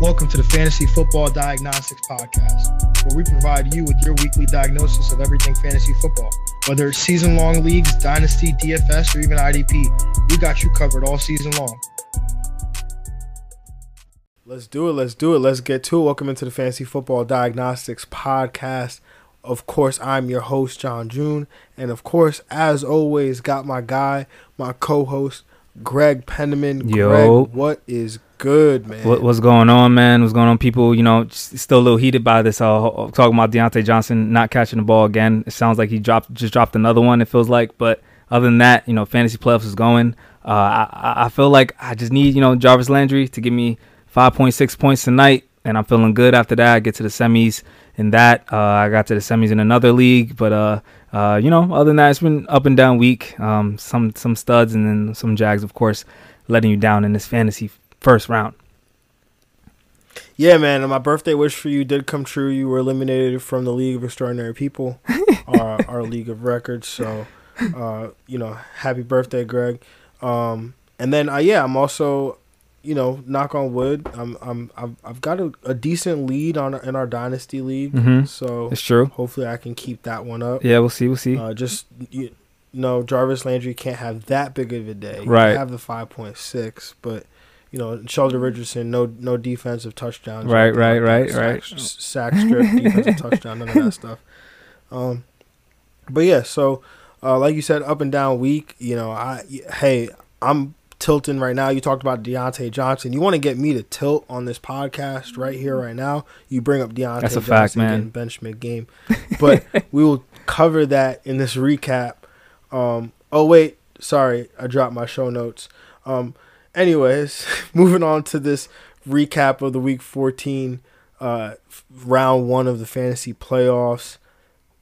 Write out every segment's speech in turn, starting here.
Welcome to the Fantasy Football Diagnostics Podcast, where we provide you with your weekly diagnosis of everything fantasy football. Whether it's season-long leagues, dynasty, DFS, or even IDP, we got you covered all season long. Let's do it. Let's do it. Let's get to it. Welcome into the Fantasy Football Diagnostics Podcast. Of course, I'm your host, John June. And of course, as always, got my guy, my co-host, Greg Penniman. Yo. Greg, what is good, man? What's going on, man? What's going on, people? You know, still a little heated by this. Talking about Diontae Johnson not catching the ball again. It sounds like he just dropped another one, it feels like. But other than that, you know, fantasy playoffs is going. I feel like I just need, you know, Jarvis Landry to give me 5.6 points tonight, and I'm feeling good after that. I get to the semis in that. I got to the semis in another league. But, you know, other than that, it's been up and down week. Some studs and then some Jags, of course, letting you down in this fantasy first round. Yeah, man, and my birthday wish for you did come true. You were eliminated from the League of Extraordinary People, our league of records. So, you know, happy birthday, Greg. And then, yeah, I'm also, you know, knock on wood, I've got a decent lead in our dynasty league. Mm-hmm. So it's true. Hopefully, I can keep that one up. Yeah, we'll see. Just you know, Jarvis Landry can't have that big of a day. Right, you can have the 5.6, but you know, Sheldon Richardson, no defensive touchdowns. Right. Sack strip, defensive touchdown, none of that stuff. But yeah, so like you said, up and down week. You know, I'm tilting right now. You talked about Diontae Johnson. You want to get me to tilt on this podcast right here, right now. You bring up Diontae Johnson, fact, man. Bench mid game, but we will cover that in this recap. Oh wait, sorry, I dropped my show notes. Anyways, moving on to this recap of the Week 14, round one of the fantasy playoffs.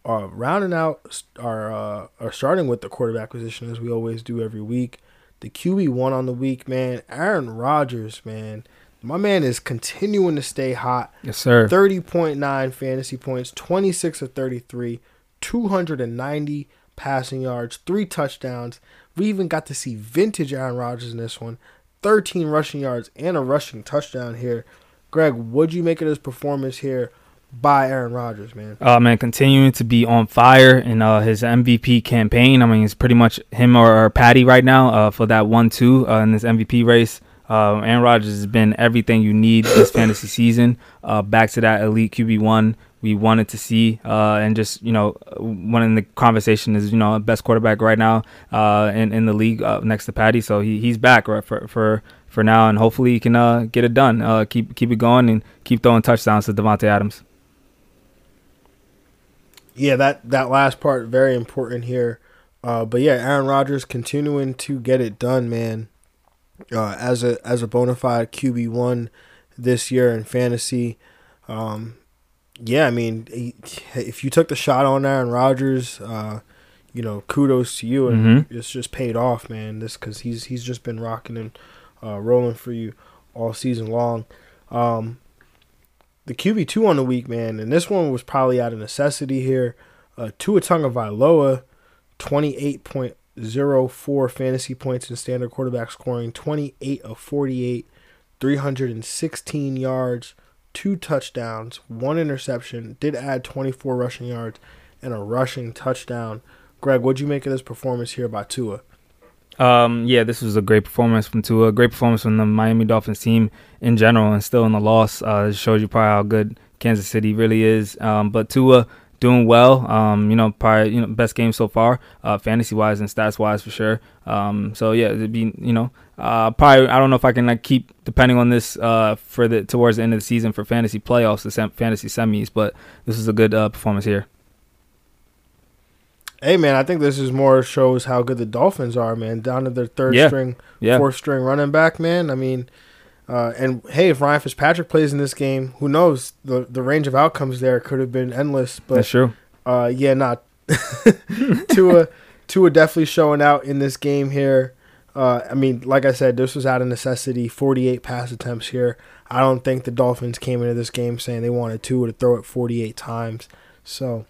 Rounding out or starting with the quarterback position as we always do every week. The QB1 on the week, man. Aaron Rodgers, man. My man is continuing to stay hot. Yes, sir. 30.9 fantasy points, 26 of 33, 290 passing yards, 3 touchdowns. We even got to see vintage Aaron Rodgers in this one. 13 rushing yards and a rushing touchdown here. Greg, what'd you make of this performance here by Aaron Rodgers, man? Man, continuing to be on fire in his MVP campaign. I mean, it's pretty much him or Patty right now for that 1-2 in this MVP race. Aaron Rodgers has been everything you need this fantasy season. Back to that elite QB1 we wanted to see, and just, you know, one in the conversation is, you know, best quarterback right now in the league next to Patty. So he's back right for now, and hopefully he can get it done. Keep it going and keep throwing touchdowns to Devontae Adams. Yeah, that last part, very important here. But, yeah, Aaron Rodgers continuing to get it done, man. As a bona fide QB1 this year in fantasy. Yeah, I mean, if you took the shot on Aaron Rodgers, you know, kudos to you. And It's just paid off, man, because he's just been rocking and rolling for you all season long. The QB2 on the week, man, and this one was probably out of necessity here. Tua Tagovailoa, 28.04 fantasy points in standard quarterback scoring, 28 of 48, 316 yards, 2 touchdowns, 1 interception, did add 24 rushing yards and a rushing touchdown. Greg, what'd you make of this performance here by Tua? Yeah, this was a great performance from Tua. Great performance from the Miami Dolphins team in general, and still in the loss. It shows you probably how good Kansas City really is. But Tua doing well. You know, probably, you know, best game so far, fantasy wise and stats wise for sure. So yeah, it'd be, you know, probably, I don't know if I can, like, keep depending on this towards the end of the season for fantasy playoffs, the fantasy semis. But this is a good performance here. Hey, man, I think this is more shows how good the Dolphins are, man. Down to their fourth-string running back, man. I mean, and, hey, if Ryan Fitzpatrick plays in this game, who knows? The range of outcomes there could have been endless. But, that's true. Yeah, not. Tua definitely showing out in this game here. I mean, like I said, this was out of necessity, 48 pass attempts here. I don't think the Dolphins came into this game saying they wanted Tua to throw it 48 times. So,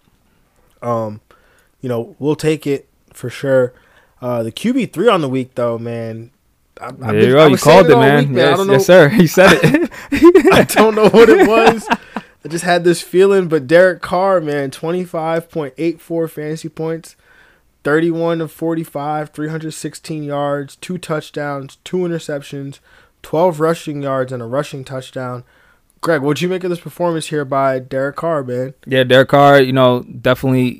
you know, we'll take it for sure. The QB3 on the week, though, man, There you go. You called it, man. Yes, sir. He said it. I don't know what it was. I just had this feeling. But Derek Carr, man, 25.84 fantasy points, 31 of 45, 316 yards, 2 touchdowns, 2 interceptions, 12 rushing yards, and a rushing touchdown. Greg, what'd you make of this performance here by Derek Carr, man? Yeah, Derek Carr, definitely,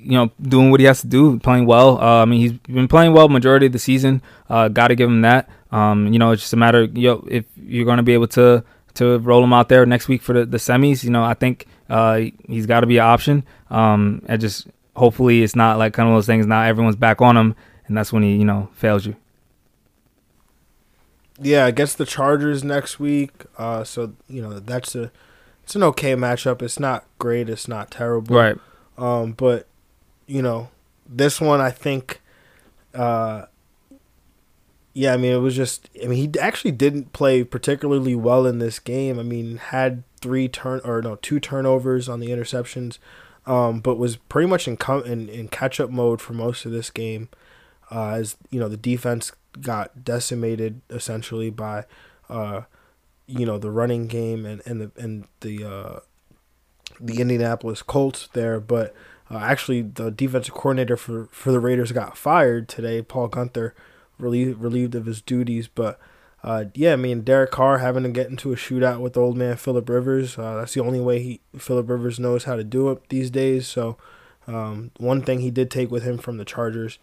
doing what he has to do, playing well. He's been playing well majority of the season. Got to give him that. It's just a matter of, if you're going to be able to roll him out there next week for the semis. I think he's got to be an option. And just hopefully it's not like kind of those things. Now everyone's back on him, and that's when he, fails you. Yeah, against the Chargers next week. That's it's an okay matchup. It's not great. It's not terrible. Right. But, this one, I think, it was just, he actually didn't play particularly well in this game. Had 2 turnovers on the interceptions, but was pretty much in catch-up mode for most of this game. The defense got decimated essentially by, the running game and the Indianapolis Colts there. But actually, the defensive coordinator for the Raiders got fired today. Paul Gunther relieved of his duties. But Derek Carr having to get into a shootout with old man Philip Rivers. That's the only way Philip Rivers knows how to do it these days. So one thing he did take with him from the Chargers.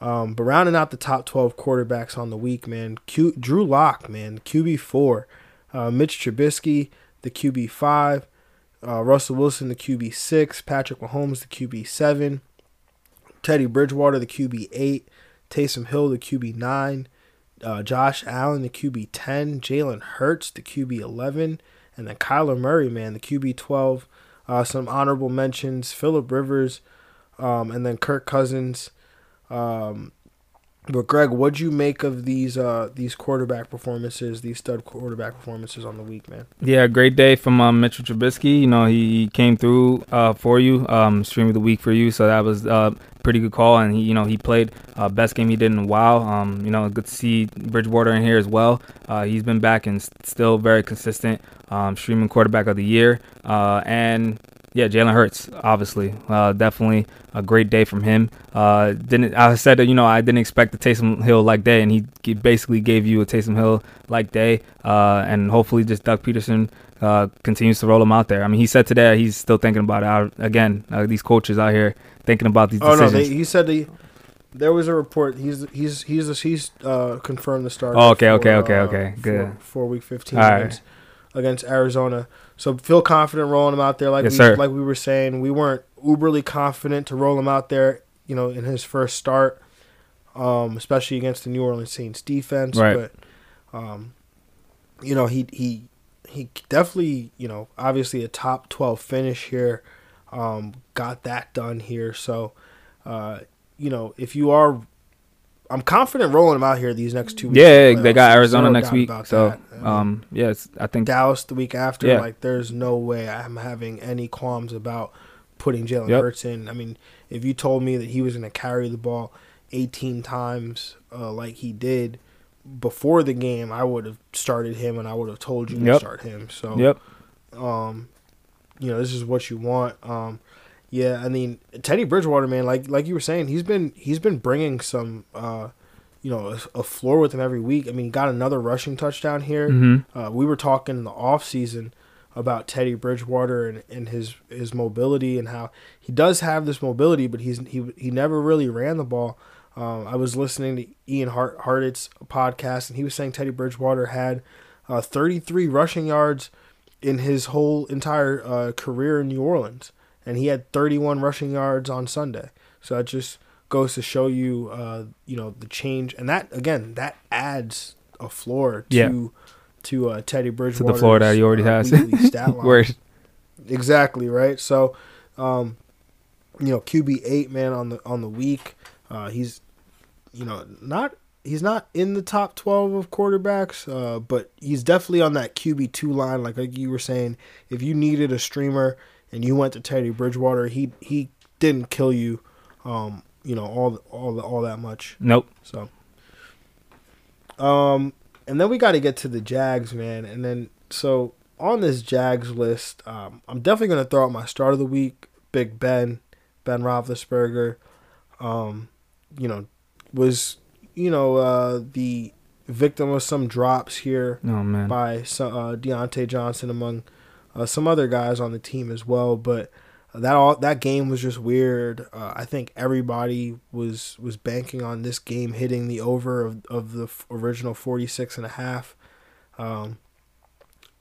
But rounding out the top 12 quarterbacks on the week, man, Drew Lock, man, QB4, Mitch Trubisky, the QB5, Russell Wilson, the QB6, Patrick Mahomes, the QB7, Teddy Bridgewater, the QB8, Taysom Hill, the QB9, Josh Allen, the QB10, Jalen Hurts, the QB11, and then Kyler Murray, man, the QB12. Some honorable mentions, Philip Rivers, and then Kirk Cousins. But Greg, what'd you make of these quarterback performances, these stud quarterback performances on the week, man? Yeah, great day from Mitchell Trubisky. He came through for you, stream of the week for you. So that was pretty good call, and he played best game he did in a while. Good to see Bridgewater in here as well. He's been back and still very consistent, streaming quarterback of the year, and. Yeah, Jalen Hurts, obviously. Definitely a great day from him. I said that, I didn't expect a Taysom Hill-like day, and he basically gave you a Taysom Hill-like day. And hopefully just Doug Peterson continues to roll him out there. He said today he's still thinking about it. These coaches out here thinking about these decisions. He said there was a report. He's confirmed the start. Oh, okay. Good. For Week 15 against Arizona. So feel confident rolling him out there, like we were saying. We weren't uberly confident to roll him out there, in his first start, especially against the New Orleans Saints defense. Right. But, he definitely, obviously a top 12 finish here, got that done here. So, if you are, I'm confident rolling them out here these next 2 weeks. Yeah, they got Arizona next week. So, I think Dallas the week after. Yeah. There's no way I'm having any qualms about putting Jalen Hurts in. If you told me that he was going to carry the ball 18 times like he did before the game, I would have started him, and I would have told you to start him. So, this is what you want. Yeah, Teddy Bridgewater, man, like you were saying, he's been bringing some, a floor with him every week. Got another rushing touchdown here. Mm-hmm. We were talking in the offseason about Teddy Bridgewater and his mobility and how he does have this mobility, but he never really ran the ball. I was listening to Ian Hartit's podcast, and he was saying Teddy Bridgewater had 33 rushing yards in his whole entire career in New Orleans. And he had 31 rushing yards on Sunday. So that just goes to show you, the change. And that, again, that adds a floor to Teddy Bridgewater's. To the floor that he already has. Stat line. Exactly, right? So, QB8, man, on the week. He's, he's not in the top 12 of quarterbacks, but he's definitely on that QB2 line. Like you were saying, if you needed a streamer and you went to Teddy Bridgewater, he didn't kill you, all that much. Nope. So, And then we got to get to the Jags, man. And then, so on this Jags list, I'm definitely going to throw out my start of the week, Big Ben, Ben Roethlisberger. Was the victim of some drops here by some, Diontae Johnson among some other guys on the team as well. But that game was just weird. I think everybody was banking on this game hitting the over of the original 46.5.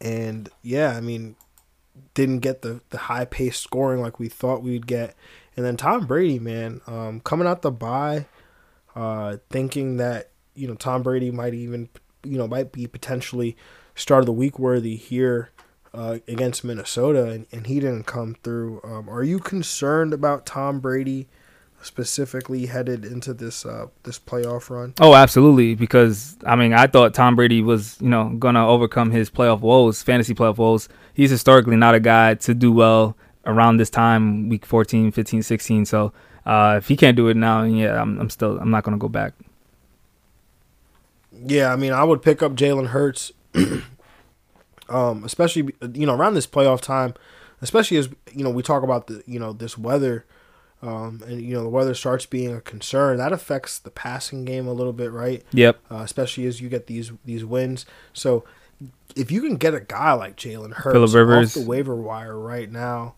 And yeah, I mean, didn't get the high-paced scoring like we thought we'd get. And then Tom Brady, man, coming out the bye, thinking that, Tom Brady might be potentially start of the week worthy here against Minnesota, and he didn't come through. Are you concerned about Tom Brady specifically headed into this playoff run? Oh, absolutely, because, I thought Tom Brady was, going to overcome his fantasy playoff woes. He's historically not a guy to do well around this time, week 14, 15, 16. So if he can't do it now, yeah, I'm not going to go back. Yeah, I would pick up Jalen Hurts, especially, around this playoff time, especially as, we talk about the, this weather, and, the weather starts being a concern. That affects the passing game a little bit, right? Yep. Especially as you get these wins. So if you can get a guy like Jalen Hurts off the waiver wire right now,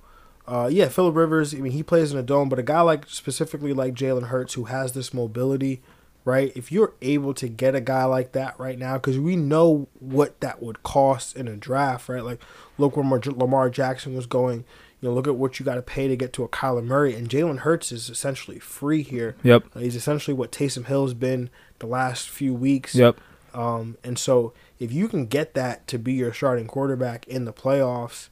Philip Rivers, he plays in a dome, but a guy specifically like Jalen Hurts, who has this mobility, right? If you're able to get a guy like that right now, because we know what that would cost in a draft, right? Like, look where Lamar Jackson was going. Look at what you got to pay to get to a Kyler Murray, and Jalen Hurts is essentially free here. Yep. He's essentially what Taysom Hill's been the last few weeks. Yep. And so if you can get that to be your starting quarterback in the playoffs,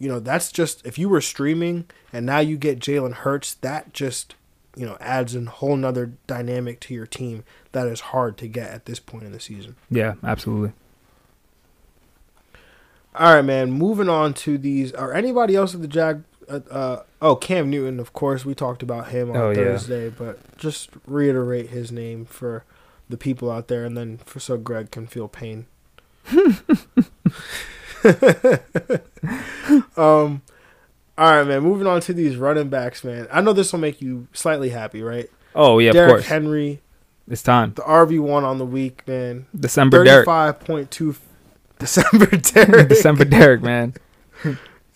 that's just, if you were streaming and now you get Jalen Hurts, that just, adds a whole nother dynamic to your team that is hard to get at this point in the season. Yeah, absolutely. All right, man, moving on to these. Are anybody else at the Jag? Cam Newton, of course. We talked about him on Thursday, but just reiterate his name for the people out there, and then so Greg can feel pain. All right, man, moving on to these running backs, man. I know this will make you slightly happy, right? Oh, yeah, Derrick, of course. Derrick Henry. It's time. The RB1 on the week, man. December Derrick. 35.2. December Derrick, man.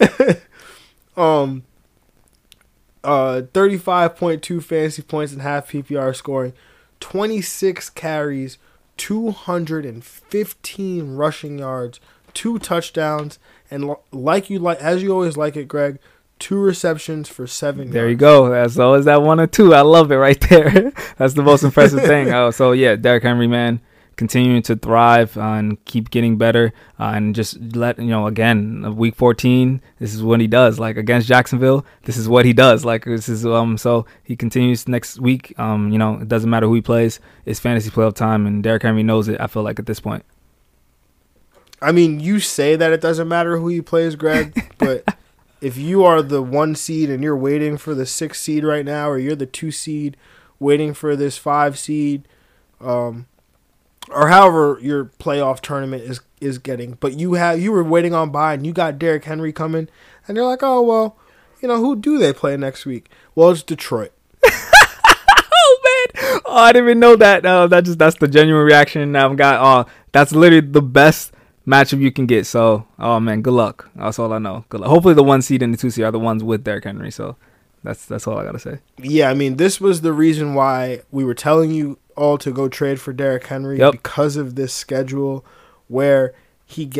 35.2 fantasy points and half PPR scoring. 26 carries, 215 rushing yards, 2 touchdowns, and as you always like it, Greg, 2 receptions for 7 yards. There you go. That's always that 1 or 2. I love it right there. That's the most impressive thing. So yeah, Derrick Henry, man, continuing to thrive and keep getting better, and just again, week 14, this is what he does. Like against Jacksonville, this is what he does. Like this is so he continues next week. It doesn't matter who he plays. It's fantasy playoff time, and Derrick Henry knows it. I feel like at this point. You say that it doesn't matter who he plays, Greg, but if you are the 1 seed and you're waiting for the 6 seed right now, or you're the 2 seed waiting for this 5 seed, or however your playoff tournament is getting, but you were waiting on bye and you got Derrick Henry coming, and you're like, oh, well, who do they play next week? Well, it's Detroit. Oh, man. Oh, I didn't even know that. That's the genuine reaction. That's literally the best matchup you can get. So, oh man, good luck. That's all I know. Good luck. Hopefully the 1 seed and the 2 seed are the ones with Derrick Henry. So that's all I gotta say. Yeah, this was the reason why we were telling you all to go trade for Derrick Henry, because of this schedule where he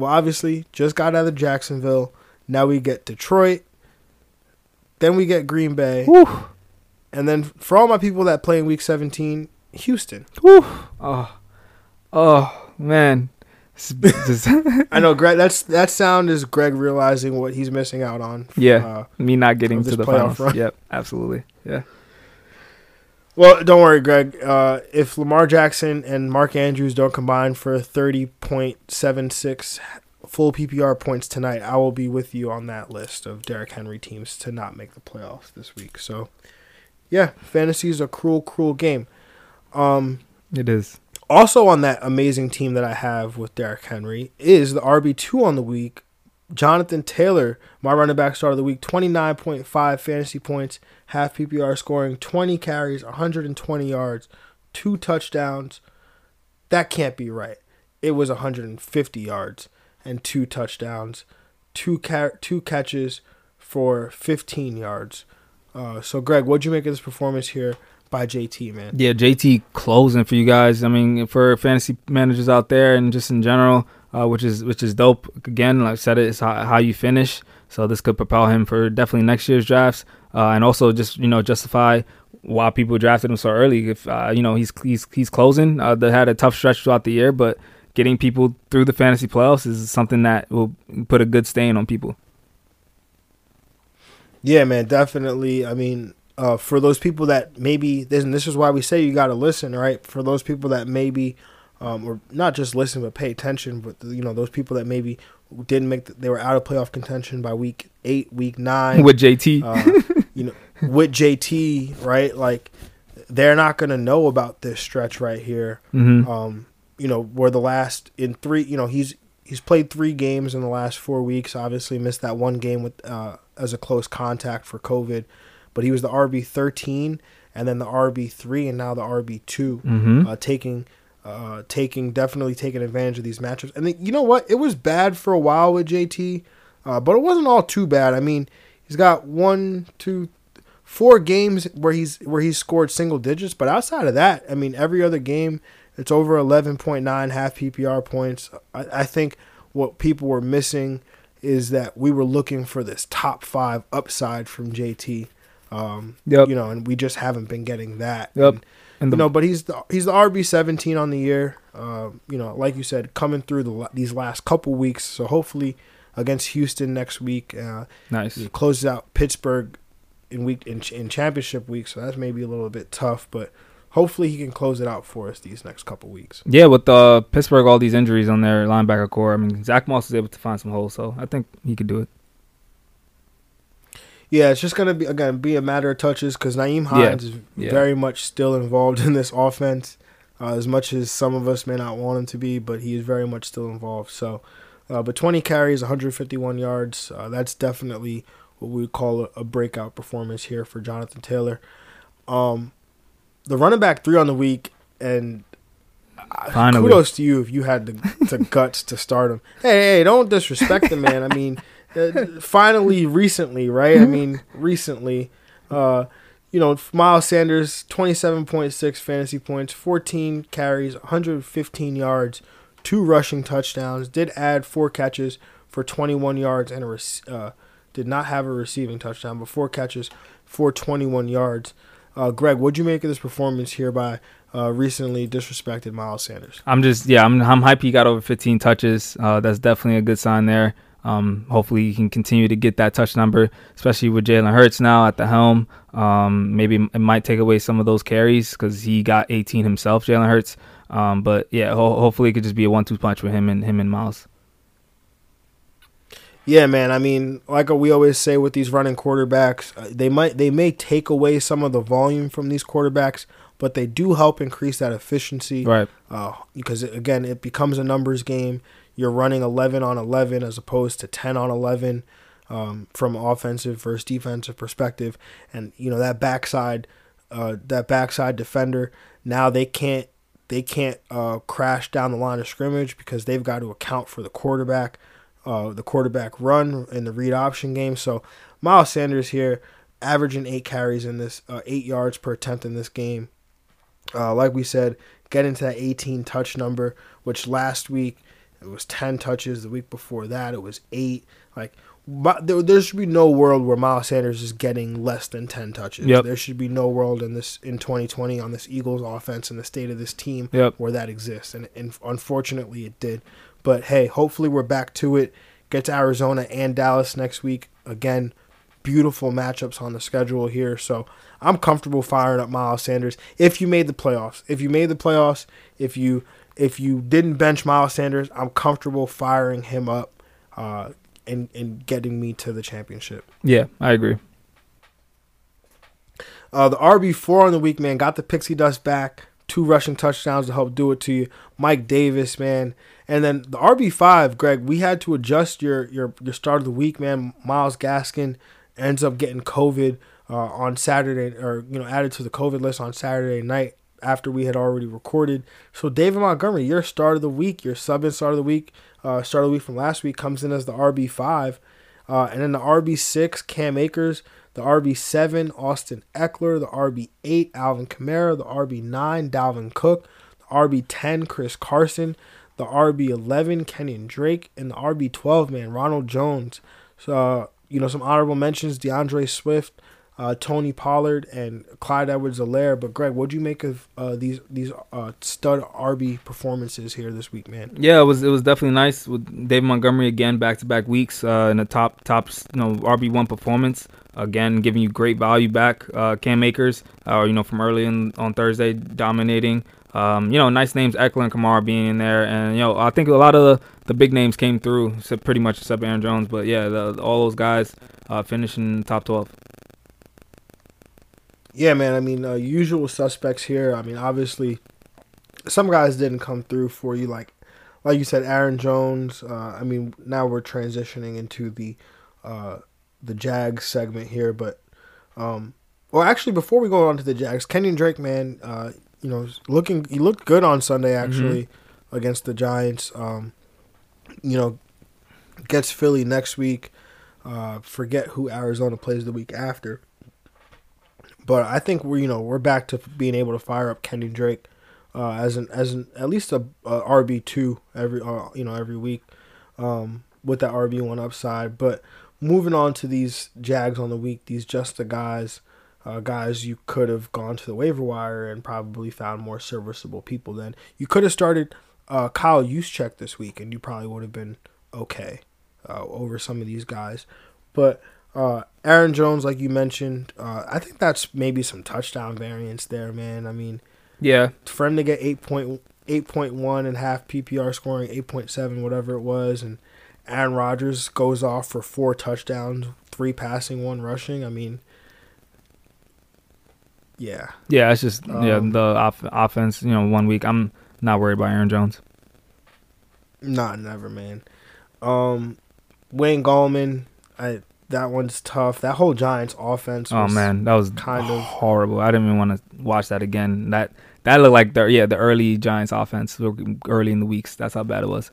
obviously just got out of Jacksonville. Now we get Detroit, then we get Green Bay. Woo. And then for all my people that play in week 17, Houston. Woo. Oh man. I know, Greg. That sound is Greg realizing what he's missing out on. Yeah, me not getting to the playoff run. Yep, absolutely. Yeah. Well, don't worry, Greg. If Lamar Jackson and Mark Andrews don't combine for 30.76 full PPR points tonight, I will be with you on that list of Derrick Henry teams to not make the playoffs this week. So, yeah, fantasy is a cruel, cruel game. It is. Also on that amazing team that I have with Derrick Henry is the RB2 on the week, Jonathan Taylor, my running back start of the week, 29.5 fantasy points, half PPR scoring, 20 carries, 120 yards, 2 touchdowns. That can't be right. It was 150 yards and 2 touchdowns, two catches for 15 yards. So, Greg, what'd you make of this performance here by JT, man? Yeah, JT closing for you guys. I mean, for fantasy managers out there and just in general, which is dope. Again, like I said, it's how you finish. So this could propel him for definitely next year's drafts, and also just justify why people drafted him so early. If he's closing. They had a tough stretch throughout the year, but getting people through the fantasy playoffs is something that will put a good stain on people. Yeah, man, definitely. I mean, for those people that maybe, and this is why we say you got to listen, right? For those people that maybe, or not just listen, but pay attention, but, those people that maybe didn't make, they were out of playoff contention by week 8, week 9. With JT. With JT, right? Like, they're not going to know about this stretch right here. Mm-hmm. Where the last in 3, he's played 3 games in the last 4 weeks, obviously missed that one game with as a close contact for COVID, but he was the RB13 and then the RB3 and now the RB2, mm-hmm. Definitely taking advantage of these matchups. And then, you know what? It was bad for a while with JT, but it wasn't all too bad. I mean, he's got 4 games where he's scored single digits, but outside of that, I mean, every other game it's over 11.9 half PPR points. I think what people were missing is that we were looking for this top 5 upside from JT. Yep. And we just haven't been getting that. Yep. But he's the RB17 on the year. Like you said, coming through these last couple weeks. So hopefully against Houston next week, nice. He closes out Pittsburgh in championship week. So that's maybe a little bit tough, but hopefully he can close it out for us these next couple weeks. Yeah, with Pittsburgh, all these injuries on their linebacker core, I mean, Zach Moss is able to find some holes, so I think he could do it. Yeah, it's just going to be a matter of touches because Nyheim Hines is very much still involved in this offense, as much as some of us may not want him to be, but he is very much still involved. So, but 20 carries, 151 yards, that's definitely what we would call a breakout performance here for Jonathan Taylor. The running back 3 on the week, and kudos to you if you had the guts to start him. Hey, don't disrespect the man. I mean, recently, Miles Sanders, 27.6 fantasy points, 14 carries, 115 yards, 2 rushing touchdowns, did add 4 catches for 21 yards, and did not have a receiving touchdown, but 4 catches for 21 yards. Greg, what'd you make of this performance here by recently disrespected Miles Sanders? I'm hyped he got over 15 touches. That's definitely a good sign there. Hopefully he can continue to get that touch number, especially with Jalen Hurts now at the helm. Maybe it might take away some of those carries because he got 18 himself, Jalen Hurts. But yeah, hopefully it could just be a 1-2 punch with him and Miles. Yeah, man. I mean, like we always say with these running quarterbacks, they may take away some of the volume from these quarterbacks, but they do help increase that efficiency. Right. Because, again, it becomes a numbers game. You're running 11 on 11 as opposed to 10 on 11 from offensive versus defensive perspective. And, that backside defender, now they can't crash down the line of scrimmage because they've got to account for the quarterback. The quarterback run in the read option game. So Miles Sanders here averaging 8 carries in this, 8 yards per attempt in this game. Like we said, get into that 18 touch number, which last week it was 10 touches. The week before that it was 8. Like, there should be no world where Miles Sanders is getting less than 10 touches. Yep. There should be no world in 2020 on this Eagles offense and the state of this team where that exists. And unfortunately it did. But, hey, hopefully we're back to it. Get to Arizona and Dallas next week. Again, beautiful matchups on the schedule here. So I'm comfortable firing up Miles Sanders if you made the playoffs. If you didn't bench Miles Sanders, I'm comfortable firing him up and getting me to the championship. Yeah, I agree. The RB4 on the week, man, got the pixie dust back. two rushing touchdowns to help do it to you. Mike Davis, man. And then the RB5, Greg, we had to adjust your start of the week, man. Miles Gaskin ends up getting COVID on Saturday, or, you know, added to the COVID list on Saturday night after we had already recorded. So David Montgomery, your start of the week, your sub-in start of the week, start of the week from last week, comes in as the RB5. And then the RB6, Cam Akers. The RB7, Austin Eckler. The RB8, Alvin Kamara. The RB9, Dalvin Cook. The RB10, Chris Carson. The RB11, Kenyan Drake. And the RB12, man, Ronald Jones. So, you know, some honorable mentions, DeAndre Swift, Tony Pollard, and Clyde Edwards-Helaire. But, Greg, what'd you make of these stud RB performances here this week, man? Yeah, it was definitely nice with David Montgomery again, back-to-back weeks in a top RB1 performance. Again, giving you great value back. Cam Akers, from early on Thursday, dominating. Nice names, Eckler and Kamara being in there. And, I think a lot of the big names came through, pretty much except Aaron Jones. But, yeah, all those guys finishing top 12. Yeah, man, I mean, usual suspects here. I mean, obviously, some guys didn't come through for you. Like you said, Aaron Jones. I mean, now we're transitioning into the Jags segment here. But, actually, before we go on to the Jags, Kenyan Drake, man, he looked good on Sunday, actually, against the Giants. Gets Philly next week. Forget who Arizona plays the week after. But I think we're back to being able to fire up Kenyan Drake as at least a RB2 every week with that RB1 upside. But moving on to these Jags on the week, these just the guys you could have gone to the waiver wire and probably found more serviceable people. Then you could have started Kyle Juszczyk this week, and you probably would have been okay over some of these guys, but. Aaron Jones, like you mentioned, I think that's maybe some touchdown variance there, man. I mean, yeah, for him to get 8.1 and half PPR scoring, 8.7, whatever it was, and Aaron Rodgers goes off for 4 touchdowns, 3 passing, 1 rushing. I mean, yeah. Yeah, it's just the offense, 1 week. I'm not worried about Aaron Jones. Nah, never, man. Wayne Gallman, that one's tough. That whole Giants offense was that was kind of horrible. I didn't even want to watch that again. That looked like the early Giants offense early in the weeks. That's how bad it was.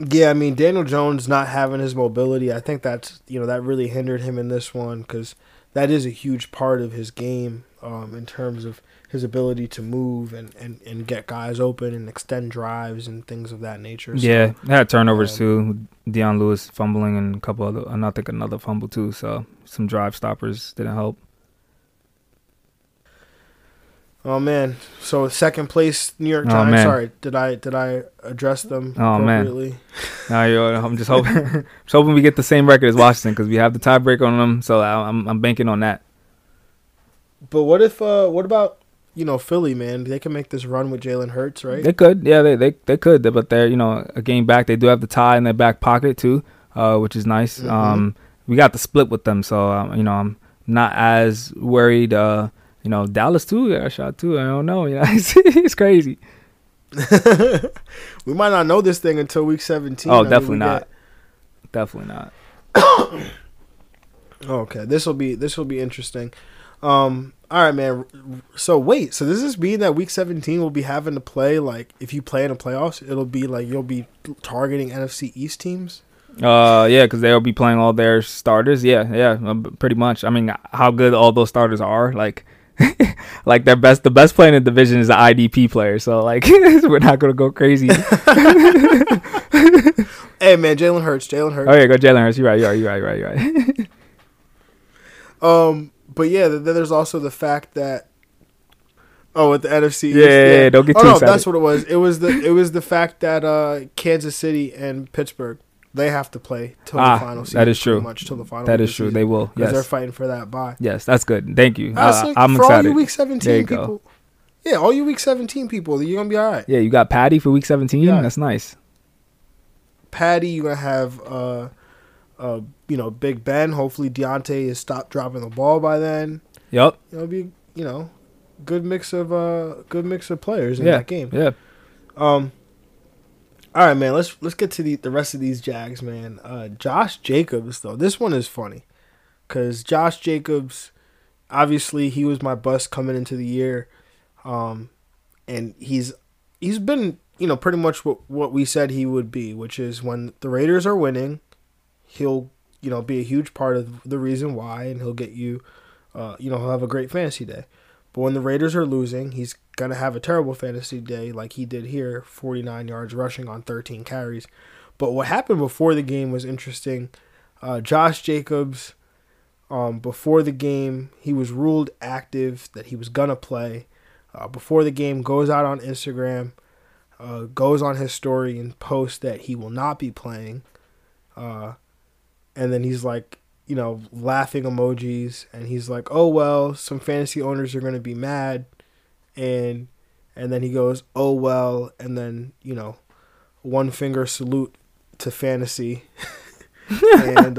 Yeah, I mean, Daniel Jones not having his mobility, I think that's, that really hindered him in this one because that is a huge part of his game in terms of his ability to move and get guys open and extend drives and things of that nature. So, yeah, they had turnovers too. Deion Lewis fumbling and a couple other, and I think another fumble too. So some drive stoppers didn't help. Oh man! So second place, New York Giants. Man. Sorry, did I address them? Oh man! I'm just hoping we get the same record as Washington because we have the tiebreaker on them. So I'm banking on that. But what about? Philly, man, they can make this run with Jalen Hurts, right? They could. Yeah, they could. But they're, a game back. They do have the tie in their back pocket, too, which is nice. Mm-hmm. We got the split with them. So, I'm not as worried. Dallas, too, got a shot, too. I don't know. It's crazy. We might not know this thing until week 17. Oh, definitely not. Okay, this will be interesting. All right, man. So does this mean that week 17 will be having to play, like, if you play in the playoffs, it'll be like you'll be targeting NFC East teams? Yeah, because they'll be playing all their starters. Yeah, pretty much. I mean, how good all those starters are, like, like the best player in the division is the IDP player. So, like, we're not gonna go crazy. Hey, man, Jalen Hurts. Oh yeah, go Jalen Hurts. You're right. But yeah, there's also the fact that with the NFC, yeah, don't get too excited. That's what it was. It was the fact that Kansas City and Pittsburgh, they have to play till the final season. That is true. Much till the final. That is true. They will. Because they're fighting for that bye. Yes, that's good. Thank you. I'm for excited. All you week 17 people. Go. Yeah, all you week 17 people, you're gonna be all right. Yeah, you got Patty for week 17. Yeah. That's nice. Patty, you're gonna have. Big Ben. Hopefully Diontae has stopped dropping the ball by then. Yep. It'll be good mix of players in that game. Yeah. All right, man. Let's get to the rest of these Jags, man. Josh Jacobs, though, this one is funny because Josh Jacobs, obviously, he was my bust coming into the year, and he's been, you know, pretty much what we said he would be, which is when the Raiders are winning, he'll, you know, be a huge part of the reason why, and he'll get you, you know, he'll have a great fantasy day. But when the Raiders are losing, he's going to have a terrible fantasy day like he did here, 49 yards rushing on 13 carries. But what happened before the game was interesting. Josh Jacobs, before the game, he was ruled active, that he was going to play. Before the game, goes out on Instagram, goes on his story and posts that he will not be playing. And then he's like, you know, laughing emojis, and he's like, oh, well, some fantasy owners are going to be mad. And then he goes, oh, well, and then, you know, one finger salute to fantasy. And,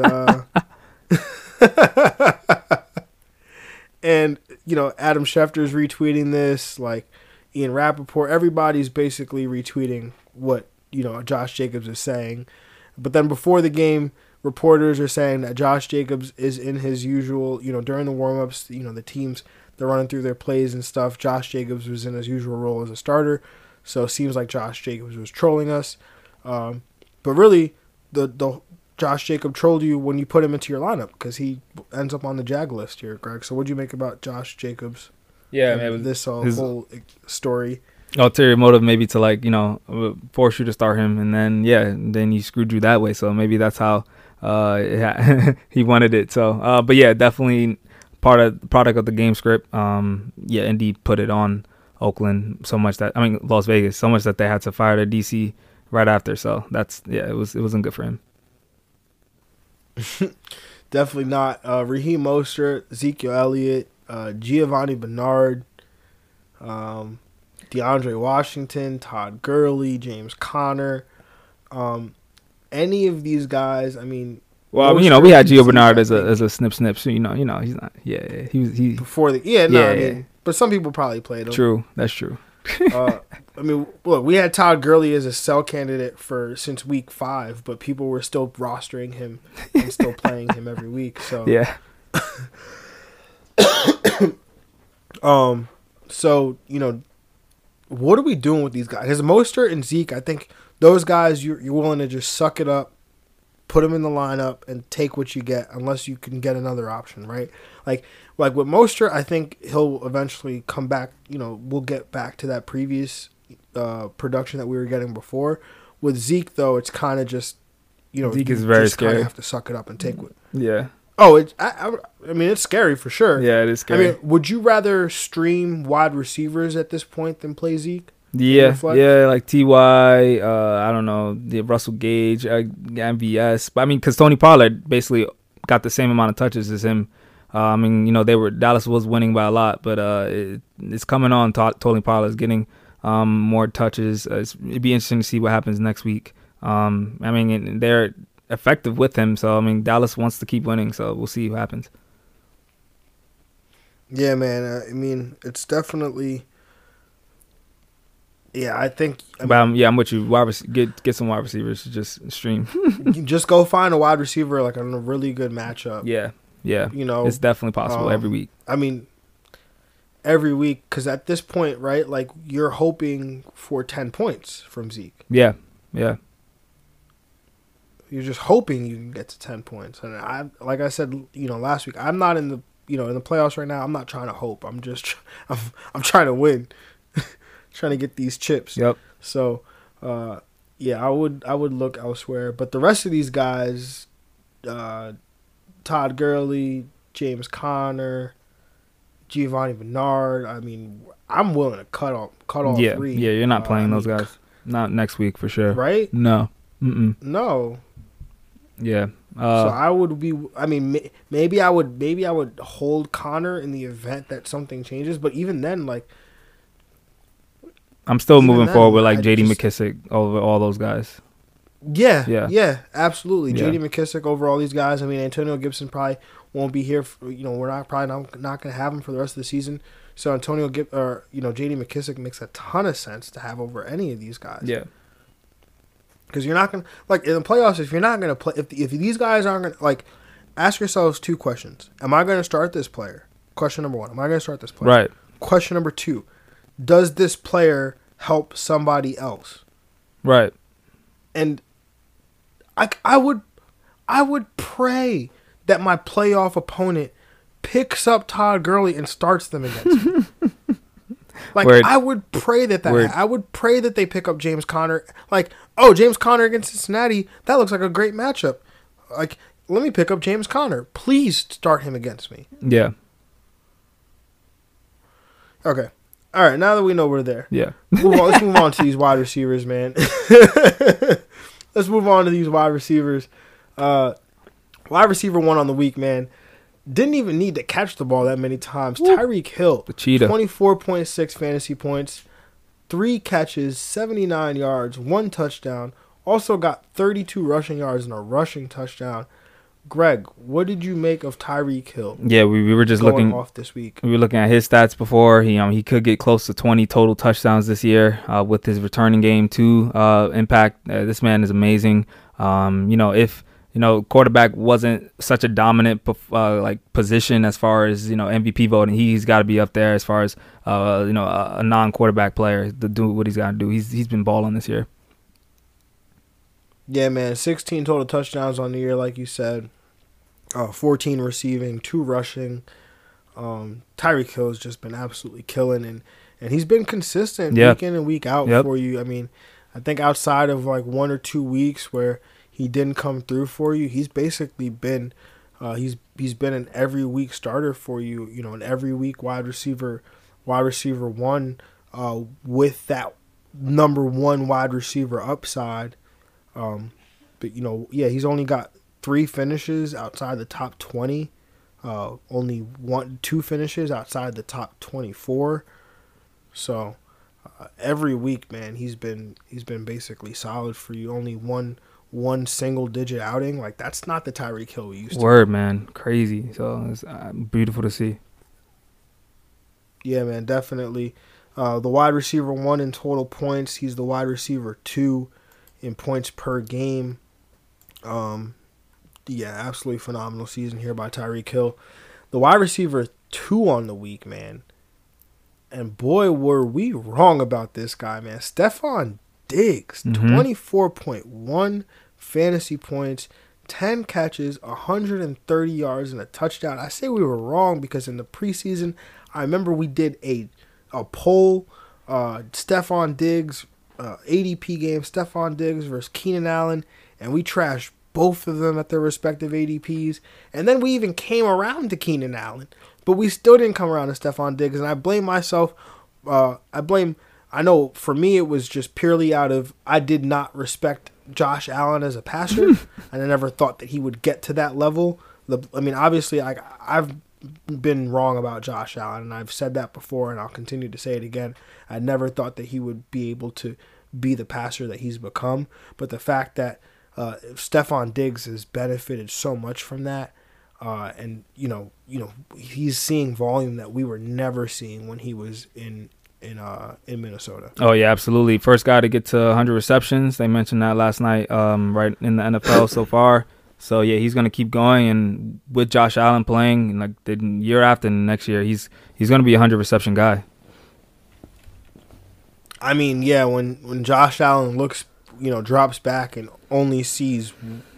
and, you know, Adam Schefter's retweeting this, like Ian Rappaport, everybody's basically retweeting what, you know, Josh Jacobs is saying. But then before the game, reporters are saying that Josh Jacobs is in his usual, you know, during the warmups, you know, the teams, they're running through their plays and stuff. Josh Jacobs was in his usual role as a starter. So it seems like Josh Jacobs was trolling us. But really, the Josh Jacob trolled you when you put him into your lineup because he ends up on the Jag list here, Greg. So what do you make about Josh Jacobs? Yeah, man, this whole story. Ulterior motive maybe to, like, you know, force you to start him. And then, yeah, then he screwed you that way. So maybe that's how he wanted it. So, but yeah, definitely product of the game script. Yeah, Indy put it on Oakland so much that, I mean, Las Vegas, so much that they had to fire their DC right after. So that's, yeah, it wasn't good for him. Definitely not. Raheem Mostert, Ezekiel Elliott, Giovanni Bernard, DeAndre Washington, Todd Gurley, James Conner. Any of these guys, I mean, well, Mostert, you know, we had Gio Bernard as a snip, so you know, he's not. Yeah, he before the but some people probably played him. True, that's true. I mean, look, we had Todd Gurley as a sell candidate since week 5, but people were still rostering him and still playing him every week. So yeah. So, you know, what are we doing with these guys? Because Mostert and Zeke, I think those guys you're willing to just suck it up, put them in the lineup, and take what you get unless you can get another option, right? Like with Mostert, I think he'll eventually come back. You know, we'll get back to that previous production that we were getting before. With Zeke, though, it's kind of just, you know, Zeke is very scary. You just kind of have to suck it up and take it. Yeah. Oh, I mean, it's scary for sure. Yeah, it is scary. I mean, would you rather stream wide receivers at this point than play Zeke? Yeah, like T.Y., I don't know, Russell Gage, MVS. But I mean, because Tony Pollard basically got the same amount of touches as him. I mean, you know, Dallas was winning by a lot, but it's coming on. Tony Pollard's getting more touches. It'd be interesting to see what happens next week. I mean, they're effective with him, so I mean, Dallas wants to keep winning, so we'll see what happens. Yeah, man. I mean, it's definitely. Yeah, I think. I'm with you. Get some wide receivers to just stream. Just go find a wide receiver like on a really good matchup. Yeah. You know, it's definitely possible every week. I mean, every week, because at this point, right? Like, you're hoping for 10 points from Zeke. Yeah. You're just hoping you can get to 10 points. And like I said, you know, last week, I'm not in the, you know, in the playoffs right now. I'm not trying to hope. I'm just, I'm trying to win. Trying to get these chips. Yep. So, yeah, I would look elsewhere. But the rest of these guys, Todd Gurley, James Conner, Giovanni Bernard. I mean, I'm willing to cut off three. Yeah, you're not playing those guys. Not next week for sure. Right? No. No. Yeah. So I would be. I mean, maybe I would hold Conner in the event that something changes. But even then, like. I'm still moving forward with, like, J.D. McKissick over all those guys. Yeah, absolutely. Yeah. J.D. McKissick over all these guys. I mean, Antonio Gibson probably won't be here. We're not going to have him for the rest of the season. So Antonio Gibson, or J.D. McKissic makes a ton of sense to have over any of these guys. Yeah. Because you're not gonna, like, in the playoffs, if you're not gonna play, if these guys aren't gonna, like, ask yourselves two questions: Am I gonna start this player? Question number one: Am I gonna start this player? Right. Question number two: Does this player help somebody else? Right. And I would pray that my playoff opponent picks up Todd Gurley and starts them against me. Like, word. I would pray that I would pray that they pick up James Conner. Like, oh, James Conner against Cincinnati, that looks like a great matchup. Like, let me pick up James Conner. Please start him against me. Yeah. Okay. All right, now that we know we're there. Yeah. Let's move on to these wide receivers, man. Let's move on to these wide receivers. Wide receiver one on the week, man. Didn't even need to catch the ball that many times. Woo. Tyreek Hill, the cheetah, 24.6 fantasy points, 3 catches, 79 yards, 1 touchdown. Also got 32 rushing yards and a rushing touchdown. Greg, what did you make of Tyreek Hill? Yeah, we were just looking off this week. We were looking at his stats before. He could get close to 20 total touchdowns this year with his returning game too. Impact. This man is amazing. If quarterback wasn't such a dominant position as far as MVP voting, he's got to be up there as far as a non-quarterback player to do what he's got to do. He's been balling this year. Yeah, man, 16 total touchdowns on the year, like you said. 14 receiving, 2 rushing. Tyreek Hill's just been absolutely killing, and he's been consistent week in and week out for you. I mean, I think outside of like 1 or 2 weeks where he didn't come through for you, he's basically been he's been an every week starter for you, an every week wide receiver one with that number one wide receiver upside. He's only got 3 finishes outside the top 20, only 2 finishes outside the top 24. So every week, man, he's been basically solid for you. Only one single-digit outing, like, that's not the Tyreek Hill we used to. Word, man. Crazy. So, it's beautiful to see. Yeah, man, definitely. The wide receiver 1 in total points. He's the wide receiver 2 in points per game. Absolutely phenomenal season here by Tyreek Hill. The wide receiver 2 on the week, man. And, boy, were we wrong about this guy, man. Stephon Diggs, 24.1 fantasy points, 10 catches, 130 yards, and a touchdown. I say we were wrong because in the preseason, I remember we did a poll, Stephon Diggs, ADP game, Stephon Diggs versus Keenan Allen, and we trashed both of them at their respective ADPs. And then we even came around to Keenan Allen, but we still didn't come around to Stephon Diggs, and I blame myself. I know for me it was just purely out of I did not respect Josh Allen as a passer, and I never thought that he would get to that level. Obviously, I've been wrong about Josh Allen, and I've said that before, and I'll continue to say it again. I never thought that he would be able to be the passer that he's become, but the fact that Stephon Diggs has benefited so much from that, and he's seeing volume that we were never seeing when he was in Minnesota. Oh yeah, absolutely. First guy to get to 100 receptions. They mentioned that last night, right, in the NFL so far. So yeah, he's gonna keep going, and with Josh Allen playing like the year after and next year, he's gonna be a 100 reception guy. I mean, yeah, when Josh Allen looks, drops back and only sees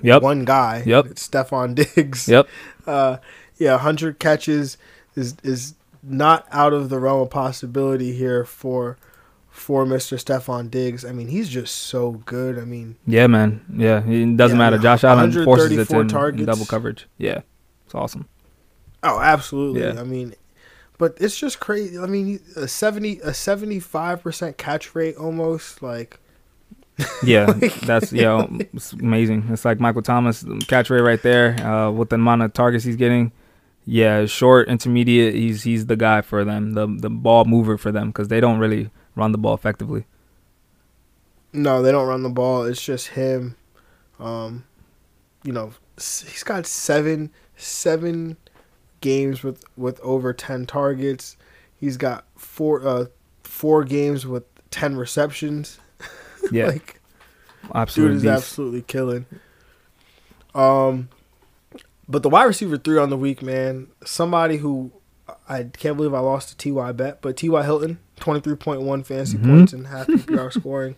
one guy, it's Stephon Diggs. Yeah, 100 catches is not out of the realm of possibility here for Mr. Stephon Diggs. I mean, he's just so good. I mean, yeah, man. Yeah, it doesn't matter. Josh Allen forces it to targets in double coverage. Yeah, it's awesome. Oh, absolutely. Yeah. I mean, but it's just crazy. I mean, a 75% catch rate almost, like. Yeah, that's it's amazing. It's like Michael Thomas catch rate right there with the amount of targets he's getting. Yeah, short, intermediate, he's the guy for them, the ball mover for them, because they don't really run the ball effectively. No, they don't run the ball. It's just him. He's got seven games with over 10 targets. He's got four games with 10 receptions. Yeah. Like, absolutely. Dude is absolutely killing. But the wide receiver 3 on the week, man, somebody who I can't believe I lost to T.Y. Bet, but T.Y. Hilton, 23.1 fantasy points and half PPR scoring.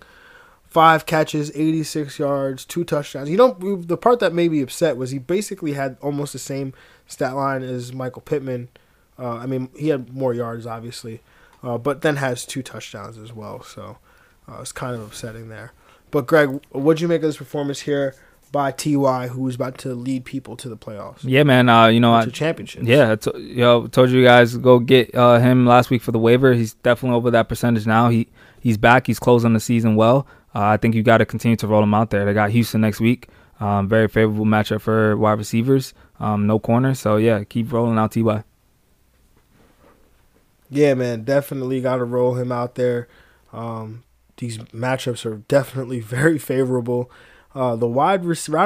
5 catches, 86 yards, 2 touchdowns. You know, the part that made me upset was he basically had almost the same stat line as Michael Pittman. I mean, he had more yards, obviously, but then has 2 touchdowns as well. So it's kind of upsetting there. But, Greg, what'd you make of this performance here by T.Y., who's about to lead people to the playoffs? Yeah, man. You know, to championships. Yeah, told you guys go get him last week for the waiver. He's definitely over that percentage now. He's back. He's closing the season well. I think you got to continue to roll him out there. They got Houston next week. Very favorable matchup for wide receivers. No corner. So, yeah, keep rolling out T.Y. Yeah, man, definitely got to roll him out there. These matchups are definitely very favorable. Rounding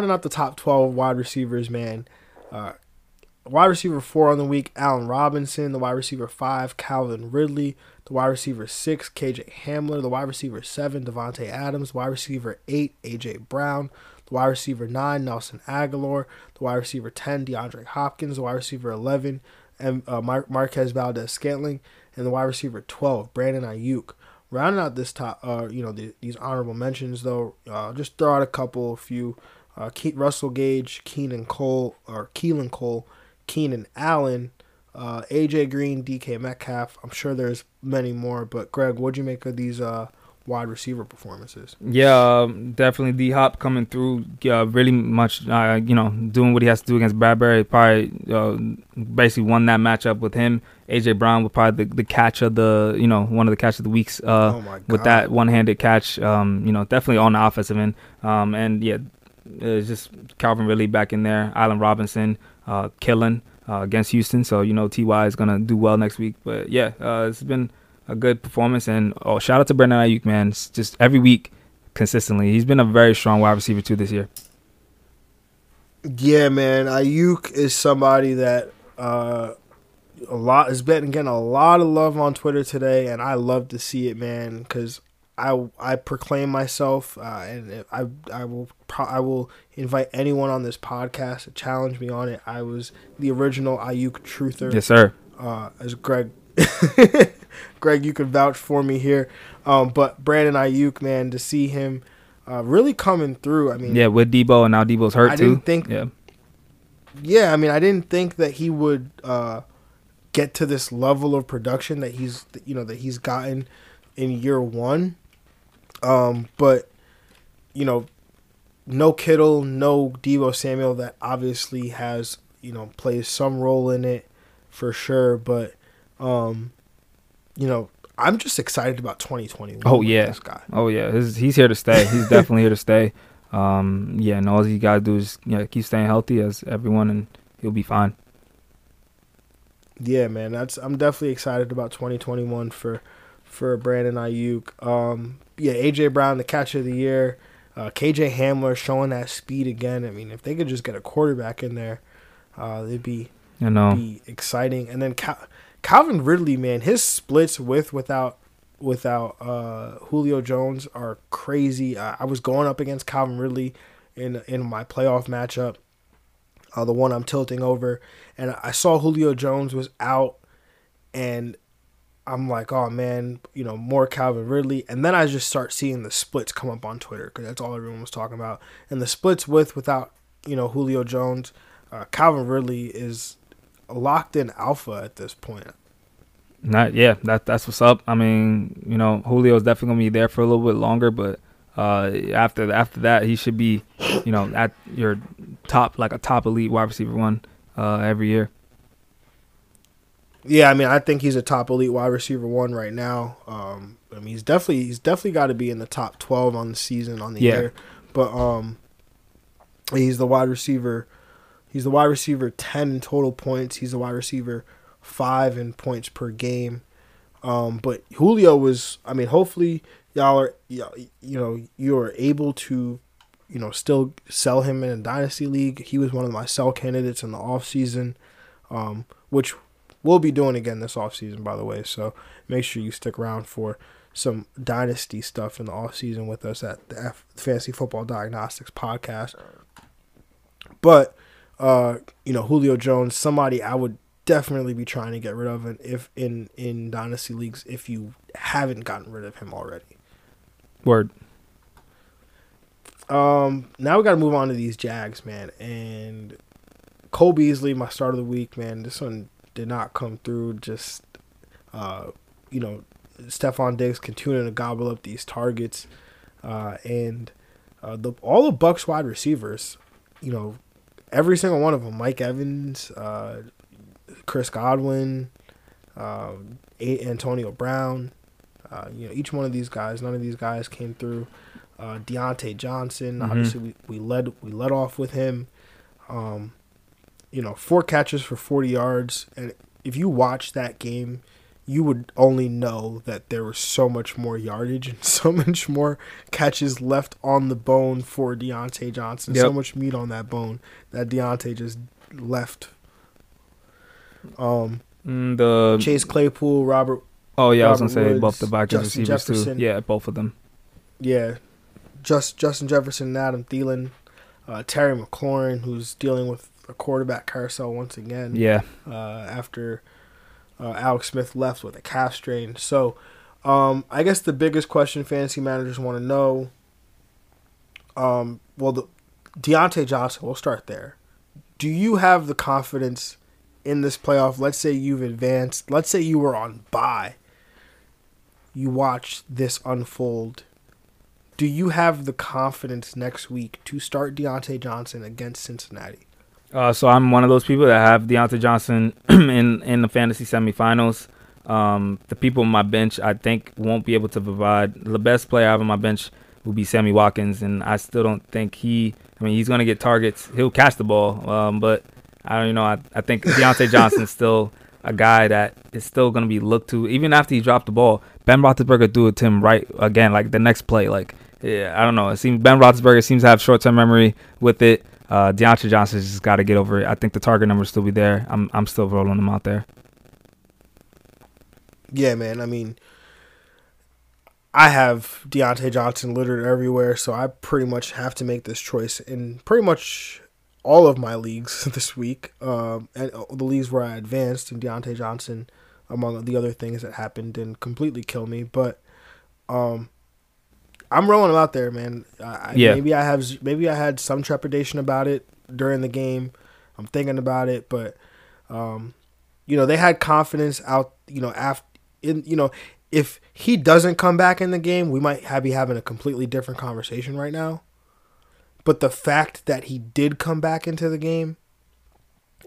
out the top 12 wide receivers, man. Wide receiver 4 on the week, Allen Robinson. The wide receiver 5, Calvin Ridley. The wide receiver 6, KJ Hamler. The wide receiver 7, Devontae Adams. Wide receiver 8, AJ Brown. The wide receiver 9, Nelson Aguilar. The wide receiver 10, DeAndre Hopkins. The wide receiver 11, Marquez Valdes-Scantling. And the wide receiver 12, Brandon Ayuk. Rounding out this top, these honorable mentions, though, just throw out a few. Russell Gage, Keelan Cole, Keenan Allen, A.J. Green, D.K. Metcalf. I'm sure there's many more, but, Greg, what'd you make of these wide receiver performances? Yeah, definitely D-Hop coming through really much, doing what he has to do against Bradbury. Probably basically won that matchup with him. A.J. Brown was probably the catch of the, one of the catch of the weeks with that one-handed catch, definitely on the offensive end. And, yeah, it's just Calvin Ridley back in there, Allen Robinson killing against Houston. So, T.Y. is going to do well next week. But, yeah, it's been a good performance, and shout out to Brandon Ayuk, man. It's just every week consistently. He's been a very strong wide receiver too this year. Yeah, man. Ayuk is somebody that has been getting a lot of love on Twitter today, and I love to see it, man, because I proclaim myself, and I will invite anyone on this podcast to challenge me on it. I was the original Ayuk truther. Yes, sir. As Greg. Greg, you could vouch for me here, but Brandon Ayuk, man, to see him really coming through. I mean, yeah, with Debo, and now Debo's hurt too. I didn't think that he would get to this level of production that he's gotten in year one. But no Kittle, no Debo Samuel, that obviously has plays some role in it for sure, but. I'm just excited about 2021. Oh yeah, this guy. Oh yeah, he's here to stay. He's definitely here to stay. And all you gotta do is keep staying healthy as everyone, and he'll be fine. Yeah, man, I'm definitely excited about 2021 for Brandon Ayuk. AJ Brown, the catch of the year. KJ Hamler showing that speed again. I mean, if they could just get a quarterback in there, they'd be be exciting. And then Calvin Ridley, man, his splits without Julio Jones are crazy. I was going up against Calvin Ridley in my playoff matchup, the one I'm tilting over, and I saw Julio Jones was out, and I'm like, oh man, more Calvin Ridley, and then I just start seeing the splits come up on Twitter because that's all everyone was talking about, and the splits without Julio Jones, Calvin Ridley is locked in alpha at this point. That's what's up. I mean, Julio's definitely gonna be there for a little bit longer, but after that, he should be, at your top, like a top elite wide receiver one every year. Yeah, I mean, I think he's a top elite wide receiver one right now. I mean, he's definitely got to be in the top 12 on the season on the year. But he's the wide receiver. He's the wide receiver 10 in total points. He's the wide receiver 5 in points per game. But Julio was, I mean, hopefully y'all are, you're able to, still sell him in a dynasty league. He was one of my sell candidates in the offseason, which will be doing again this offseason, by the way. So make sure you stick around for some dynasty stuff in the offseason with us at the Fantasy Football Diagnostics Podcast. But, you know, Julio Jones, somebody I would definitely be trying to get rid of in dynasty leagues if you haven't gotten rid of him already. Word. Now we got to move on to these Jags, man. And Cole Beasley, my start of the week, man. This one did not come through. Just, you know, Stephon Diggs continuing to gobble up these targets. All the Bucs wide receivers, you know, every single one of them, Mike Evans, Chris Godwin, Antonio Brown, you know, each one of these guys, none of these guys came through. Diontae Johnson, obviously we led off with him. You know, 4 catches for 40 yards. And if you watch that game, you would only know that there was so much more yardage and so much more catches left on the bone for Diontae Johnson. Yep. So much meat on that bone that Diontae just left. The Chase Claypool, Robert. Oh yeah, Robert I was gonna Woods, say both the Vikings Justin receivers Jefferson. Too. Yeah, both of them. Yeah, Justin Jefferson and Adam Thielen, Terry McLaurin, who's dealing with a quarterback carousel once again. Yeah. After Alex Smith left with a calf strain, so I guess the biggest question fantasy managers want to know. Diontae Johnson. We'll start there. Do you have the confidence in this playoff? Let's say you've advanced. Let's say you were on bye. You watch this unfold. Do you have the confidence next week to start Diontae Johnson against Cincinnati? So I'm one of those people that have Diontae Johnson in the fantasy semifinals. The people on my bench, I think, won't be able to provide. The best player I have on my bench will be Sammy Watkins, and I still don't think he's going to get targets. He'll catch the ball, but I don't know. I think Diontae Johnson's still a guy that is still going to be looked to, even after he dropped the ball. Ben Roethlisberger threw it to him right again, like the next play. Like, yeah, I don't know. It seems Ben Roethlisberger seems to have short-term memory with it. Diontae Johnson's just got to get over it. I think the target number will still be there. I'm still rolling him out there. Yeah, man. I mean, I have Diontae Johnson littered everywhere, so I pretty much have to make this choice in pretty much all of my leagues this week, and the leagues where I advanced, and Diontae Johnson, among the other things that happened, didn't completely kill me. But I'm rolling him out there, man. Yeah. Maybe I had some trepidation about it during the game. I'm thinking about it, but you know, they had confidence out. You know, if he doesn't come back in the game, we might be having a completely different conversation right now. But the fact that he did come back into the game,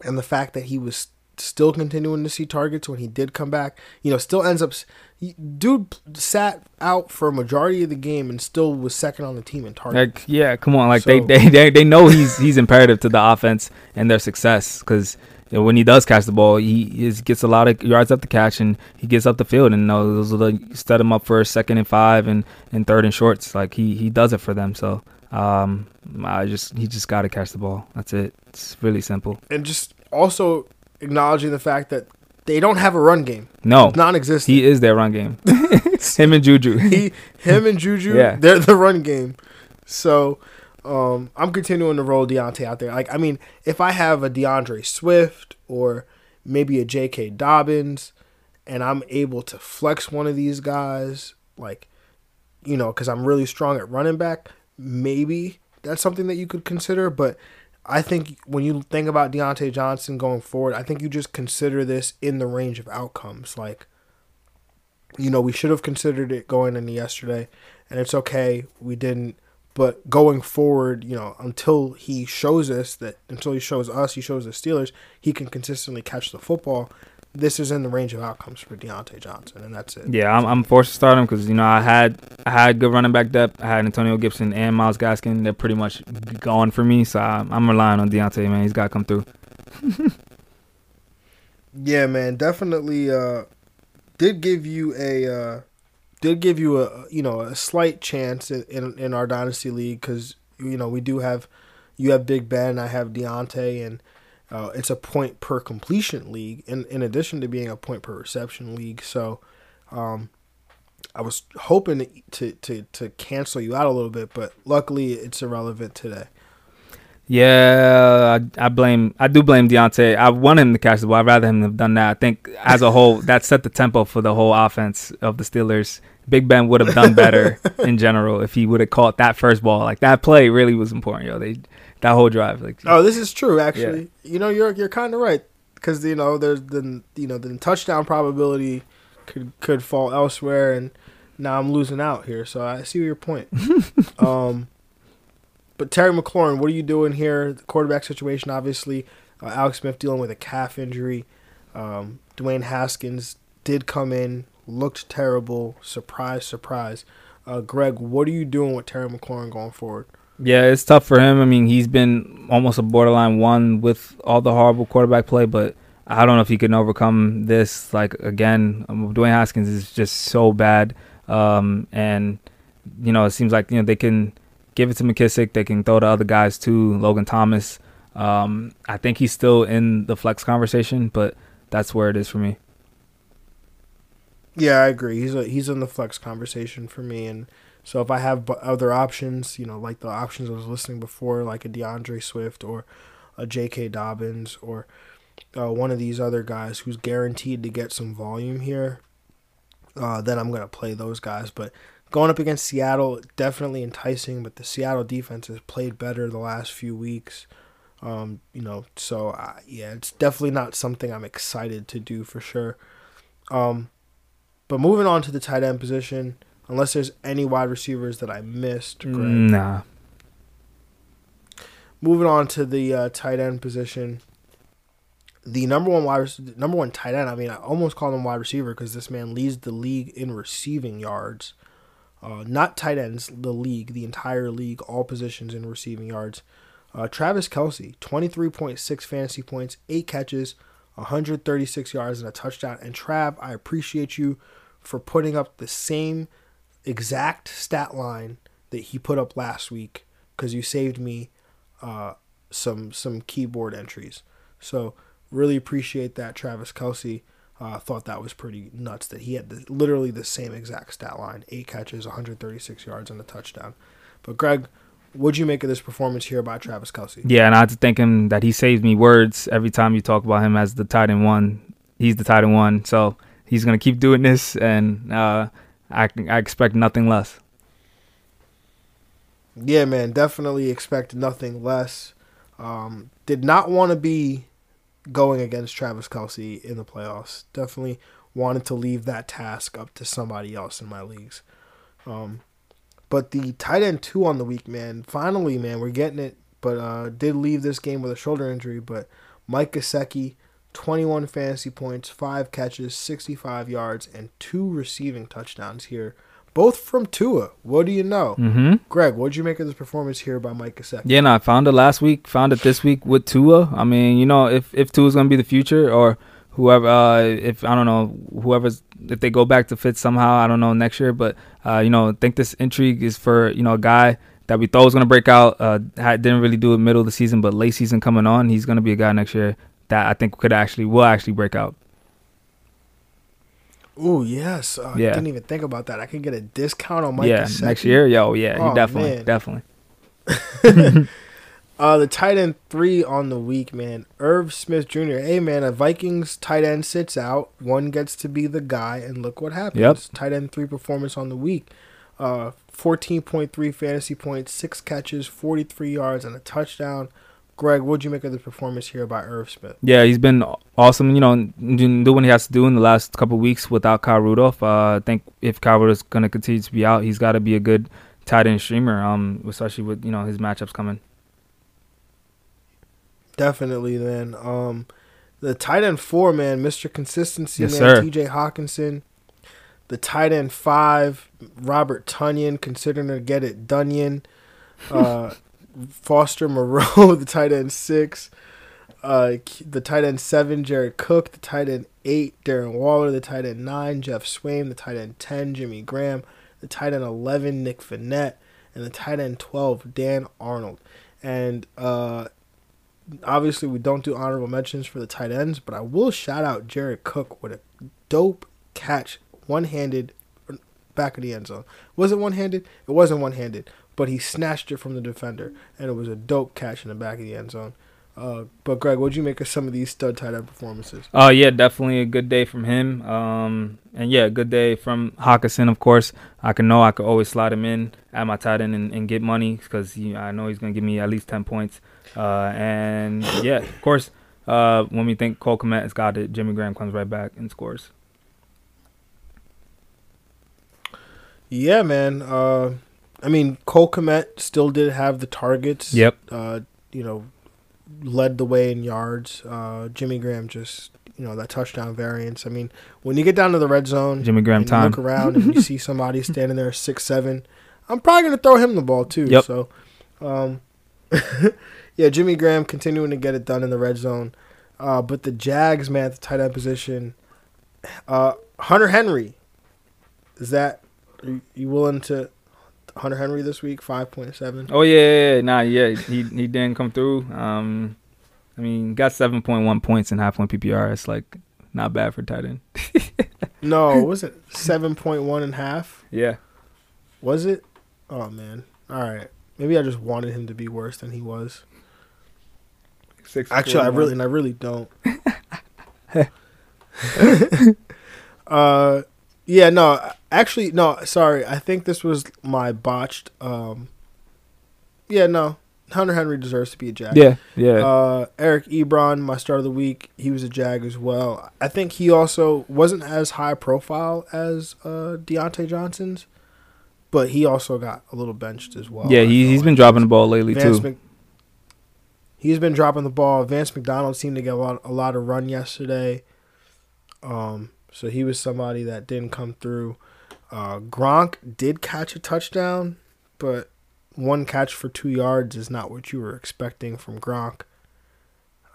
and the fact that he was still continuing to see targets when he did come back, you know, still ends up – dude sat out for a majority of the game and still was second on the team in targets. Like, yeah, come on. Like, so, they know he's imperative to the offense and their success, because – and when he does catch the ball, he gets a lot of yards up the catch, and he gets up the field, and those will set him up for 2nd and 5 and 3rd and shorts. Like he does it for them. So he just got to catch the ball. That's it. It's really simple. And just also acknowledging the fact that they don't have a run game. No, it's non-existent. He is their run game. Him and Juju. Yeah. They're the run game. So. I'm continuing to roll Diontae out there. Like, I mean, if I have a DeAndre Swift or maybe a J.K. Dobbins, and I'm able to flex one of these guys, like, you know, because I'm really strong at running back, maybe that's something that you could consider. But I think when you think about Diontae Johnson going forward, I think you just consider this in the range of outcomes. Like, you know, we should have considered it going into yesterday, and it's okay, we didn't. But going forward, you know, until he shows us, he shows the Steelers, he can consistently catch the football. This is in the range of outcomes for Diontae Johnson, and that's it. Yeah, I'm forced to start him because, you know, I had good running back depth. I had Antonio Gibson and Miles Gaskin. They're pretty much gone for me, so I'm relying on Diontae, man. He's got to come through. Yeah, man, definitely did give you a you know, a slight chance in our dynasty league, because, you know, we do have, you have Big Ben, I have Diontae, and It's a point per completion league, in addition to being a point per reception league. So I was hoping to cancel you out a little bit, but luckily it's irrelevant today. Yeah, I do blame Diontae. I want him to catch the ball. I'd rather him have done that. I think as a whole, that set the tempo for the whole offense of the Steelers. Big Ben would have done better in general if he would have caught that first ball. Like, that play really was important, yo. That whole drive. Like, oh, this is true, actually. Yeah. You know, you're kind of right, because there's the touchdown probability could fall elsewhere, and now I'm losing out here. So I see your point. But Terry McLaurin, what are you doing here? The quarterback situation, obviously. Alex Smith dealing with a calf injury. Dwayne Haskins did come in, looked terrible. Surprise, surprise. Greg, what are you doing with Terry McLaurin going forward? Yeah, it's tough for him. I mean, he's been almost a borderline one with all the horrible quarterback play, but I don't know if he can overcome this. Like, again, Dwayne Haskins is just so bad. And, it seems like, they can give it to McKissick. They can throw to other guys too, Logan Thomas. I think he's still in the flex conversation, but that's where it is for me. Yeah, I agree. He's in the flex conversation for me. And so if I have other options, like the options I was listing before, like a DeAndre Swift or a J.K. Dobbins or one of these other guys who's guaranteed to get some volume here, then I'm going to play those guys. But going up against Seattle, definitely enticing, but the Seattle defense has played better the last few weeks. It's definitely not something I'm excited to do for sure. But moving on to the tight end position, unless there's any wide receivers that I missed, Greg. Nah. Moving on to the tight end position, the number one tight end, I mean, I almost call him wide receiver because this man leads the league in receiving yards. Not tight ends, the entire league, all positions in receiving yards. Travis Kelce, 23.6 fantasy points, 8 catches, 136 yards, and a touchdown. And Trav, I appreciate you for putting up the same exact stat line that he put up last week, because you saved me some keyboard entries. So really appreciate that, Travis Kelce. Thought that was pretty nuts that he had literally the same exact stat line, 8 catches, 136 yards, and a touchdown. But, Greg, what'd you make of this performance here by Travis Kelce? Yeah, and I have to thank him that he saves me words every time you talk about him as the tight end one. He's the tight end one, so he's going to keep doing this, and I expect nothing less. Yeah, man, definitely expect nothing less. Did not want to be going against Travis Kelce in the playoffs. Definitely wanted to leave that task up to somebody else in my leagues. But the tight end 2 on the week, man, finally, man, we're getting it, but did leave this game with a shoulder injury. But Mike Gesicki, 21 fantasy points, 5 catches, 65 yards, and 2 receiving touchdowns here, both from Tua. What do you know? Mm-hmm. Greg, what did you make of this performance here by Mike Gesicki? Yeah, no, I found it last week, found it this week with Tua. I mean, if Tua's going to be the future, or whoever, if they go back to Fitz somehow, I don't know, next year. But, I think this intrigue is for, a guy that we thought was going to break out, didn't really do it middle of the season, but late season coming on, he's going to be a guy next year that I think will actually break out. Ooh, yes. I didn't even think about that. I can get a discount on Mike Gesicki. Yeah, next year? Yo, yeah, oh, definitely. The tight end 3 on the week, man. Irv Smith Jr. Hey, man, a Vikings tight end sits out. One gets to be the guy, and look what happens. Yep. Tight end 3 performance on the week. 14.3 fantasy points, 6 catches, 43 yards, and a touchdown. Greg, what did you make of the performance here by Irv Smith? Yeah, he's been awesome, doing what he has to do in the last couple of weeks without Kyle Rudolph. I think if Kyle Rudolph's going to continue to be out, he's got to be a good tight end streamer, especially with, his matchups coming. Definitely, man. The tight end 4, man, Mr. Consistency, yes, man, TJ Hawkinson. The tight end 5, Robert Tonyan, considering to get it Dunyan. Foster Moreau, the tight end 6, the tight end 7, Jared Cook, the tight end 8, Darren Waller, the tight end 9, Jeff Swaim, the tight end 10, Jimmy Graham, the tight end 11, Nick Vannett, and the tight end 12, Dan Arnold. And obviously we don't do honorable mentions for the tight ends, but I will shout out Jared Cook with a dope catch, one-handed, back of the end zone. Was it one-handed? It wasn't one-handed, but he snatched it from the defender, and it was a dope catch in the back of the end zone. But, Greg, what'd you make of some of these stud tight end performances? Yeah, definitely a good day from him. And, yeah, a good day from Hockenson, of course. I could always slide him in at my tight end and get money because I know he's going to give me at least 10 points. And, yeah, of course, when we think Cole Kmet has got it, Jimmy Graham comes right back and scores. Yeah, man. I mean, Cole Kmet still did have the targets. Yep. Led the way in yards. Jimmy Graham just, that touchdown variance. I mean, when you get down to the red zone, Jimmy Graham time. You look around and you see somebody standing there 6'7", I'm probably going to throw him the ball too. Yep. So, yeah, Jimmy Graham continuing to get it done in the red zone. But the Jags, man, at the tight end position, Hunter Henry, are you willing to... Hunter Henry this week, 5.7. Oh, yeah. He didn't come through. I mean, got 7.1 points in half-point PPR. It's, not bad for tight end. No, was it 7.1 and half? Yeah. Was it? Oh, man. All right. Maybe I just wanted him to be worse than he was. I really don't. Yeah, no. Actually, no, sorry. I think this was my botched. Yeah, no. Hunter Henry deserves to be a Jag. Yeah. Eric Ebron, my start of the week, he was a Jag as well. I think he also wasn't as high profile as Diontae Johnson's, but he also got a little benched as well. Yeah, he's been dropping the ball lately, too. He's been dropping the ball. Vance McDonald seemed to get a lot of run yesterday. So he was somebody that didn't come through. Gronk did catch a touchdown, but one catch for 2 yards is not what you were expecting from Gronk.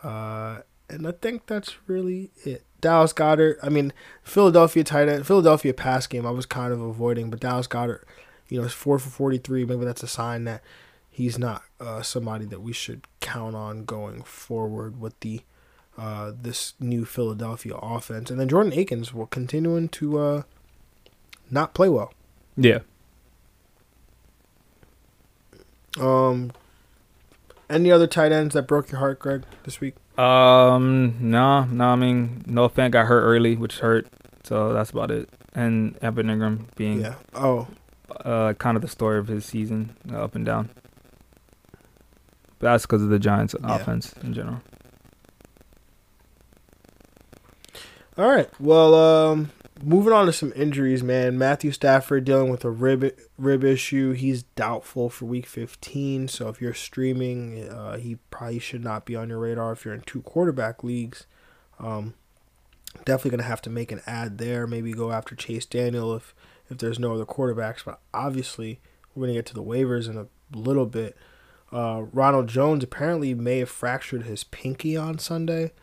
And I think that's really it. Dallas Goedert, I mean, Philadelphia pass game I was kind of avoiding, but Dallas Goedert, is 4 for 43. Maybe that's a sign that he's not somebody that we should count on going forward with the this new Philadelphia offense. And then Jordan Akins will continuing to not play well. Yeah. Any other tight ends that broke your heart, Greg, this week? No. I mean, Noah Fant got hurt early, which hurt. So that's about it. And Evan Ingram being kind of the story of his season, up and down. But that's because of the Giants' offense in general. All right. Well, moving on to some injuries, man. Matthew Stafford dealing with a rib issue. He's doubtful for Week 15. So if you're streaming, he probably should not be on your radar. If you're in 2 quarterback leagues, definitely going to have to make an ad there. Maybe go after Chase Daniel if there's no other quarterbacks. But obviously, we're going to get to the waivers in a little bit. Ronald Jones apparently may have fractured his pinky on Sunday.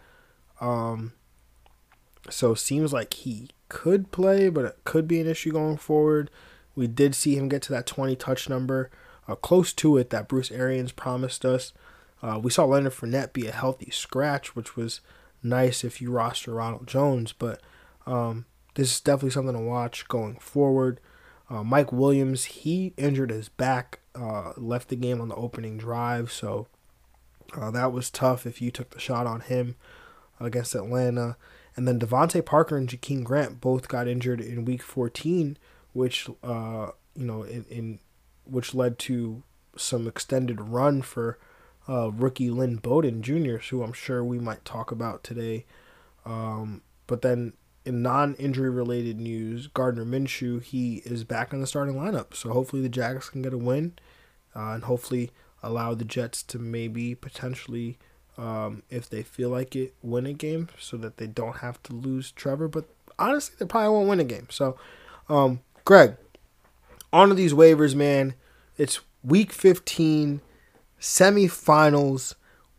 So, seems like he could play, but it could be an issue going forward. We did see him get to that 20 touch number, close to it, that Bruce Arians promised us. We saw Leonard Fournette be a healthy scratch, which was nice if you roster Ronald Jones. But this is definitely something to watch going forward. Mike Williams, he injured his back, left the game on the opening drive. So, that was tough if you took the shot on him against Atlanta. And then Devontae Parker and Jakeem Grant both got injured in Week 14, which which led to some extended run for rookie Lynn Bowden Jr., who I'm sure we might talk about today. But then in non-injury related news, Gardner Minshew, he is back in the starting lineup. So hopefully the Jags can get a win, and hopefully allow the Jets to maybe potentially, if they feel like it, win a game so that they don't have to lose Trevor. But honestly, they probably won't win a game. So, Greg, on to these waivers, man. It's Week 15, semifinals.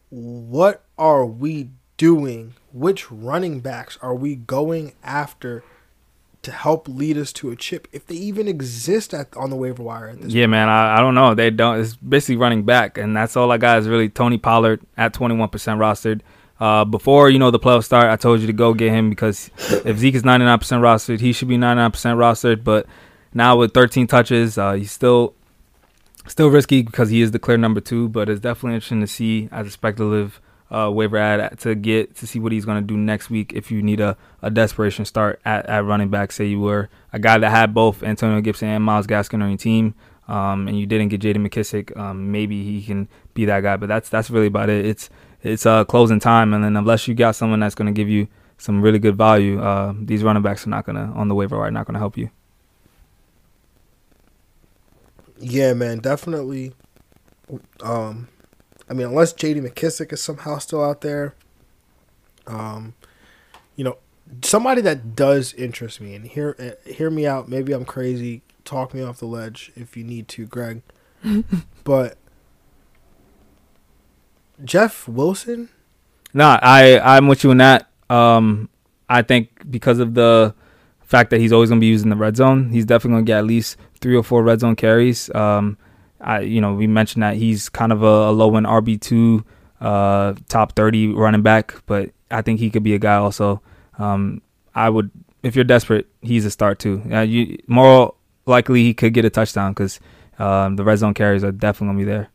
What are we doing? Which running backs are we going after to help lead us to a chip, if they even exist on the waiver wire at this point. Yeah, man, I don't know. They don't. It's basically running back, and that's all I got is really Tony Pollard at 21% rostered. Before, you know, the playoffs start, I told you to go get him because if Zeke is 99% rostered, he should be 99% rostered. But now with 13 touches, he's still risky because he is the clear number two, but it's definitely interesting to see as a speculative waiver ad to see what he's going to do next week if you need a desperation start at running back. Say you were a guy that had both Antonio Gibson and Miles Gaskin on your team, and you didn't get Jaden McKissick, maybe he can be that guy. But that's really about it. It's closing time, and then unless you got someone that's going to give you some really good value, these running backs are not going to, on the waiver wire, not going to help you. Yeah, man, definitely. I mean, unless J.D. McKissick is somehow still out there, you know, somebody that does interest me, and hear me out. Maybe I'm crazy. Talk me off the ledge if you need to, Greg. But Jeff Wilson? Nah, I'm with you on that. I think because of the fact that he's always going to be used in the red zone, he's definitely going to get at least 3 or 4 red zone carries. We mentioned that he's kind of a low-end RB2, top 30 running back, but I think he could be a guy also. If you're desperate, he's a start too. More likely he could get a touchdown because the red zone carries are definitely going to be there.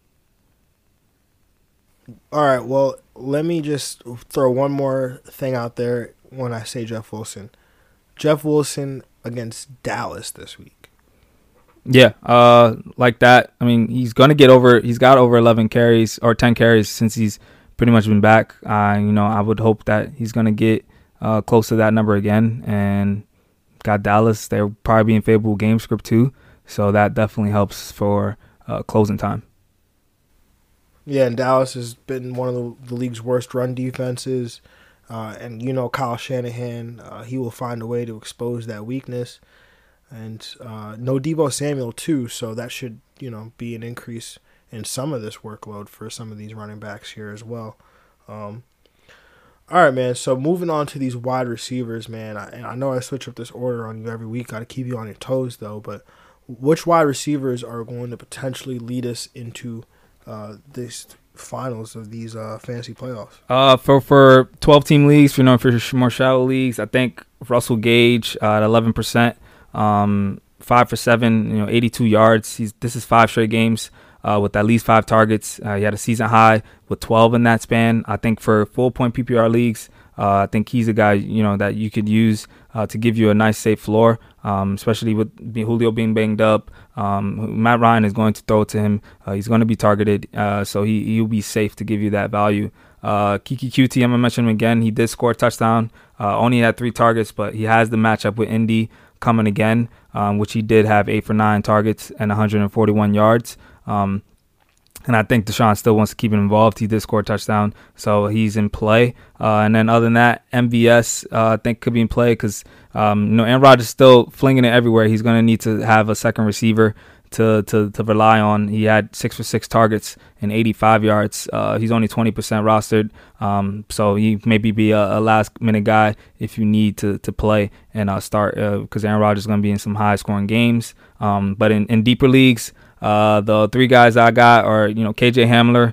All right, well, let me just throw one more thing out there when I say Jeff Wilson. Jeff Wilson against Dallas this week. Yeah, like that. I mean, he's got over 11 carries or 10 carries since he's pretty much been back. I would hope that he's going to get close to that number again. And got Dallas, they'll probably be in favorable game script too. So that definitely helps for closing time. Yeah, and Dallas has been one of the league's worst run defenses. And, you know, Kyle Shanahan, he will find a way to expose that weakness. And no Deebo Samuel, too, so that should, be an increase in some of this workload for some of these running backs here as well. All right, man, so moving on to these wide receivers, man. I know I switch up this order on you every week. Got to keep you on your toes, though. But which wide receivers are going to potentially lead us into this finals of these fantasy playoffs? For 12-team leagues, for more shallow leagues, I think Russell Gage at 11%. 5 for 7, 82 yards. This is 5 straight games with at least 5 targets. He had a season high with 12 in that span. I think for full point PPR leagues, I think he's a guy, that you could use to give you a nice safe floor, especially with Julio being banged up. Matt Ryan is going to throw to him. He's going to be targeted, so he'll be safe to give you that value. Kiki QT, I'm going to mention him again. He did score a touchdown. Only had 3 targets, but he has the matchup with Indy coming again, which he did have 8 for 9 targets and 141 yards. And I think Deshaun still wants to keep him involved. He did score a touchdown, so he's in play. And then other than that, MVS, I think, could be in play because, Aaron Rodgers is still flinging it everywhere. He's going to need to have a second receiver to rely on. He had 6 for 6 targets and 85 yards. He's only 20% rostered, so he maybe be a last-minute guy if you need to play and start because Aaron Rodgers is going to be in some high-scoring games. But in deeper leagues, the 3 guys I got are, KJ Hamler,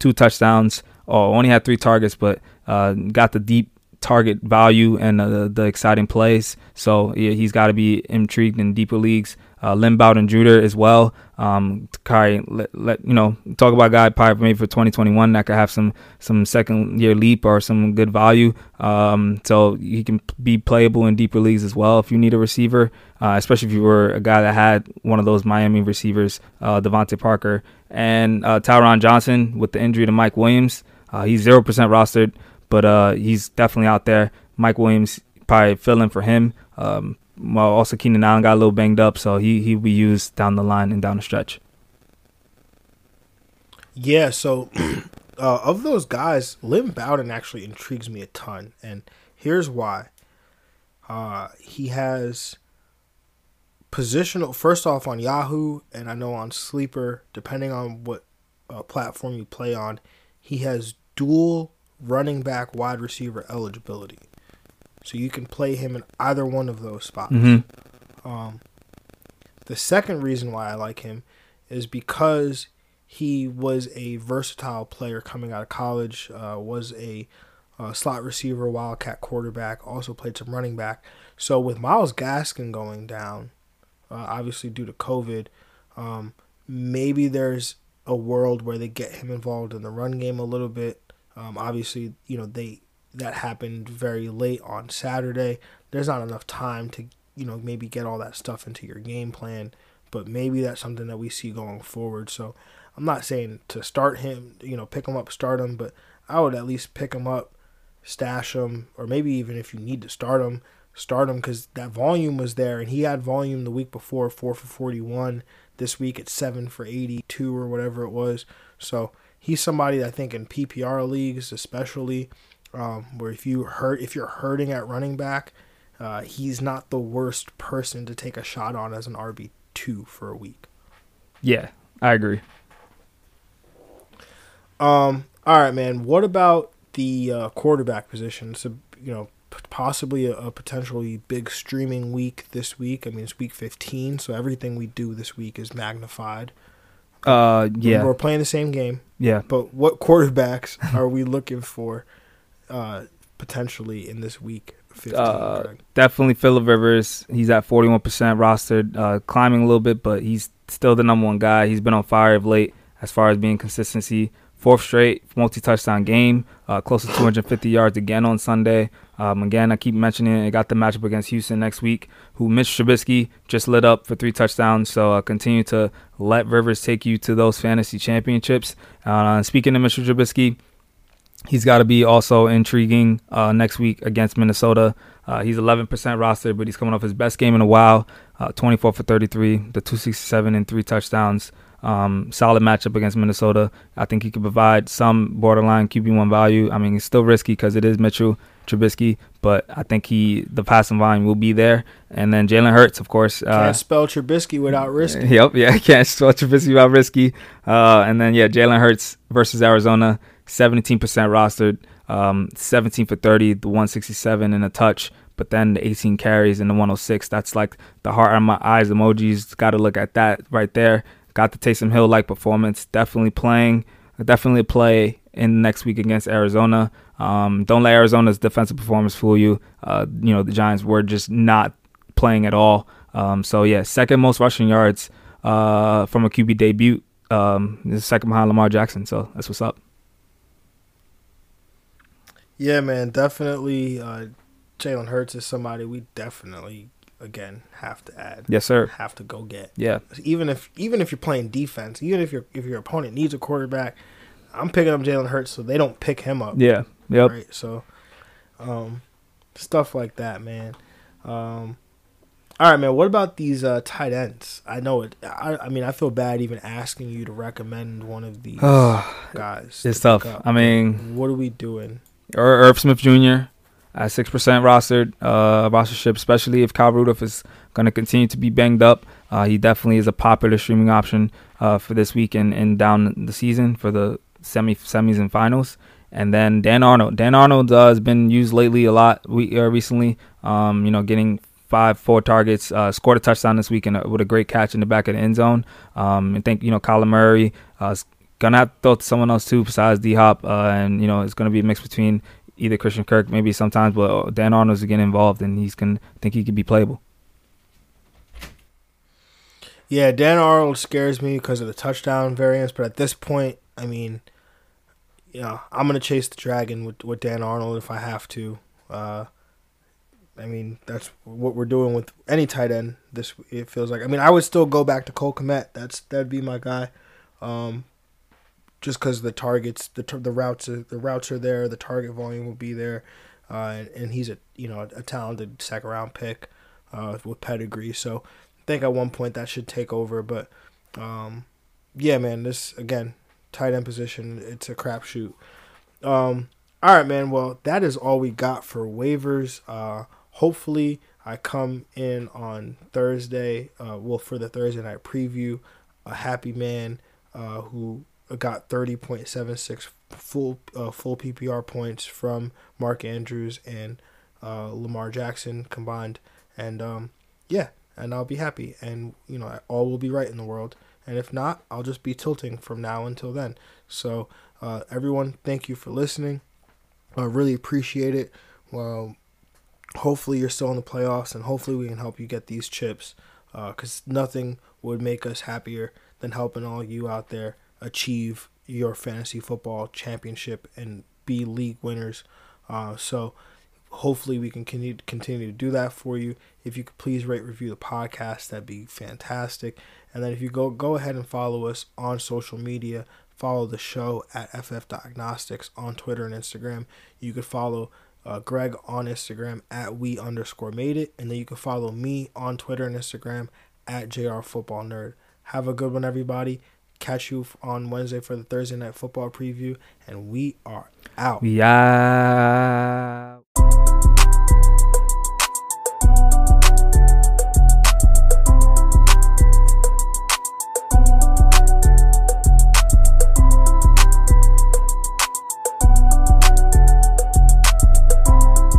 2 touchdowns. Only had 3 targets, but got the deep target value and the exciting plays. So yeah, he's got to be intrigued in deeper leagues. Limbaugh and Jeuder as well. Talk about a guy probably maybe for 2021 that could have some second year leap or some good value. So he can be playable in deeper leagues as well if you need a receiver, especially if you were a guy that had one of those Miami receivers, Devontae Parker and Tyron Johnson with the injury to Mike Williams. He's 0% rostered, but he's definitely out there. Mike Williams probably filling for him. Also, Keenan Allen got a little banged up, so he'll be used down the line and down the stretch. Yeah, so of those guys, Lynn Bowden actually intrigues me a ton, and here's why. He has positional, first off, on Yahoo, and I know on Sleeper, depending on what platform you play on, he has dual running back wide receiver eligibility. So you can play him in either one of those spots. Mm-hmm. The second reason why I like him is because he was a versatile player coming out of college, was a slot receiver, wildcat quarterback, also played some running back. So with Miles Gaskin going down, obviously due to COVID, maybe there's a world where they get him involved in the run game a little bit. Obviously, you know, that happened very late on Saturday. There's not enough time to, you know, maybe get all that stuff into your game plan, but maybe that's something that we see going forward. So I'm not saying to start him, you know, pick him up, start him, but I would at least pick him up, stash him, or maybe even if you need to start him because that volume was there, and he had volume the week before, 4 for 41. This week it's 7 for 82 or whatever it was. So he's somebody that I think in PPR leagues especially, where if you're hurting at running back, he's not the worst person to take a shot on as an RB2 for a week. Yeah, I agree. All right, man. What about the quarterback position? So, you know, possibly a potentially big streaming week this week. I mean, it's week 15, so everything we do this week is magnified. Yeah. We're playing the same game. Yeah. But what quarterbacks are we looking for potentially in this week 15? Definitely Philip Rivers. He's at 41% rostered, climbing a little bit, but he's still the number one guy. He's been on fire of late as far as being consistency. Fourth straight multi-touchdown game, close to 250 yards again on Sunday. Again, I keep mentioning it. I got the matchup against Houston next week, who Mitch Trubisky just lit up for 3 touchdowns. So continue to let Rivers take you to those fantasy championships. Speaking of Mr. Trubisky, he's got to be also intriguing next week against Minnesota. He's 11% rostered, but he's coming off his best game in a while, 24 for 33, the 267 and 3 touchdowns. Solid matchup against Minnesota. I think he could provide some borderline QB1 value. I mean, it's still risky because it is Mitchell Trubisky, but I think the passing volume will be there. And then Jalen Hurts, of course. Can't spell Trubisky without risky. Yep, yeah, can't spell Trubisky without risky. And then, yeah, Jalen Hurts versus Arizona, 17% rostered, 17 for 30, the 167 and a touch. But then the 18 carries and the 106, that's like the heart on my eyes emojis. Got to look at that right there. Got the Taysom Hill-like performance. Definitely a play in next week against Arizona. Don't let Arizona's defensive performance fool you. You know, the Giants were just not playing at all. So, yeah, second most rushing yards from a QB debut. Second behind Lamar Jackson. So, that's what's up. Yeah, man, definitely. Jalen Hurts is somebody we definitely – again, have to add. Yes, sir. Have to go get. Yeah. Even if you're playing defense, even if your opponent needs a quarterback, I'm picking up Jalen Hurts so they don't pick him up. Yeah. Yep. Right. So, stuff like that, man. All right, man. What about these tight ends? I know it. I mean, I feel bad even asking you to recommend one of these guys. It's tough. I mean, what are we doing? Irv Smith Jr. at 6% rostered, rostership, especially if Kyle Rudolph is going to continue to be banged up. He definitely is a popular streaming option for this week and down the season for the semis and finals. And then Dan Arnold. Dan Arnold has been used lately a lot recently, you know, getting 5-4 targets, scored a touchdown this week and with a great catch in the back of the end zone. I think, you know, Kyler Murray is going to have to throw to someone else too besides D-Hop, and, you know, it's going to be a mix between either Christian Kirk, maybe sometimes, but Dan Arnold's getting involved, and I think he could be playable. Yeah, Dan Arnold scares me because of the touchdown variance, but at this point, I mean, yeah, I'm going to chase the dragon with Dan Arnold if I have to. I mean, that's what we're doing with any tight end. This it feels like. I mean, I would still go back to Cole Kmet. That'd be my guy. Just because the targets, the routes are there, the target volume will be there, and he's a talented second round pick with pedigree. So I think at one point that should take over. But yeah, man, this again tight end position, it's a crapshoot. All right, man. Well, that is all we got for waivers. Hopefully, I come in on Thursday. Well, for the Thursday night preview, a happy man who got 30.76 full PPR points from Mark Andrews and Lamar Jackson combined. And, yeah, and I'll be happy. And, you know, all will be right in the world. And if not, I'll just be tilting from now until then. So, everyone, thank you for listening. I really appreciate it. Well, hopefully you're still in the playoffs, and hopefully we can help you get these chips, because nothing would make us happier than helping all you out there achieve your fantasy football championship and be league winners. So hopefully we can continue to do that for you. If you could please rate, review the podcast, that'd be fantastic. And then if you go ahead and follow us on social media, follow the show at FFDiagnostics on Twitter and Instagram. You could follow Greg on Instagram at we_made it. And then you can follow me on Twitter and Instagram at JRFootballNerd. Have a good one, everybody. Catch you on Wednesday for the Thursday Night Football preview. And we are out. Yeah.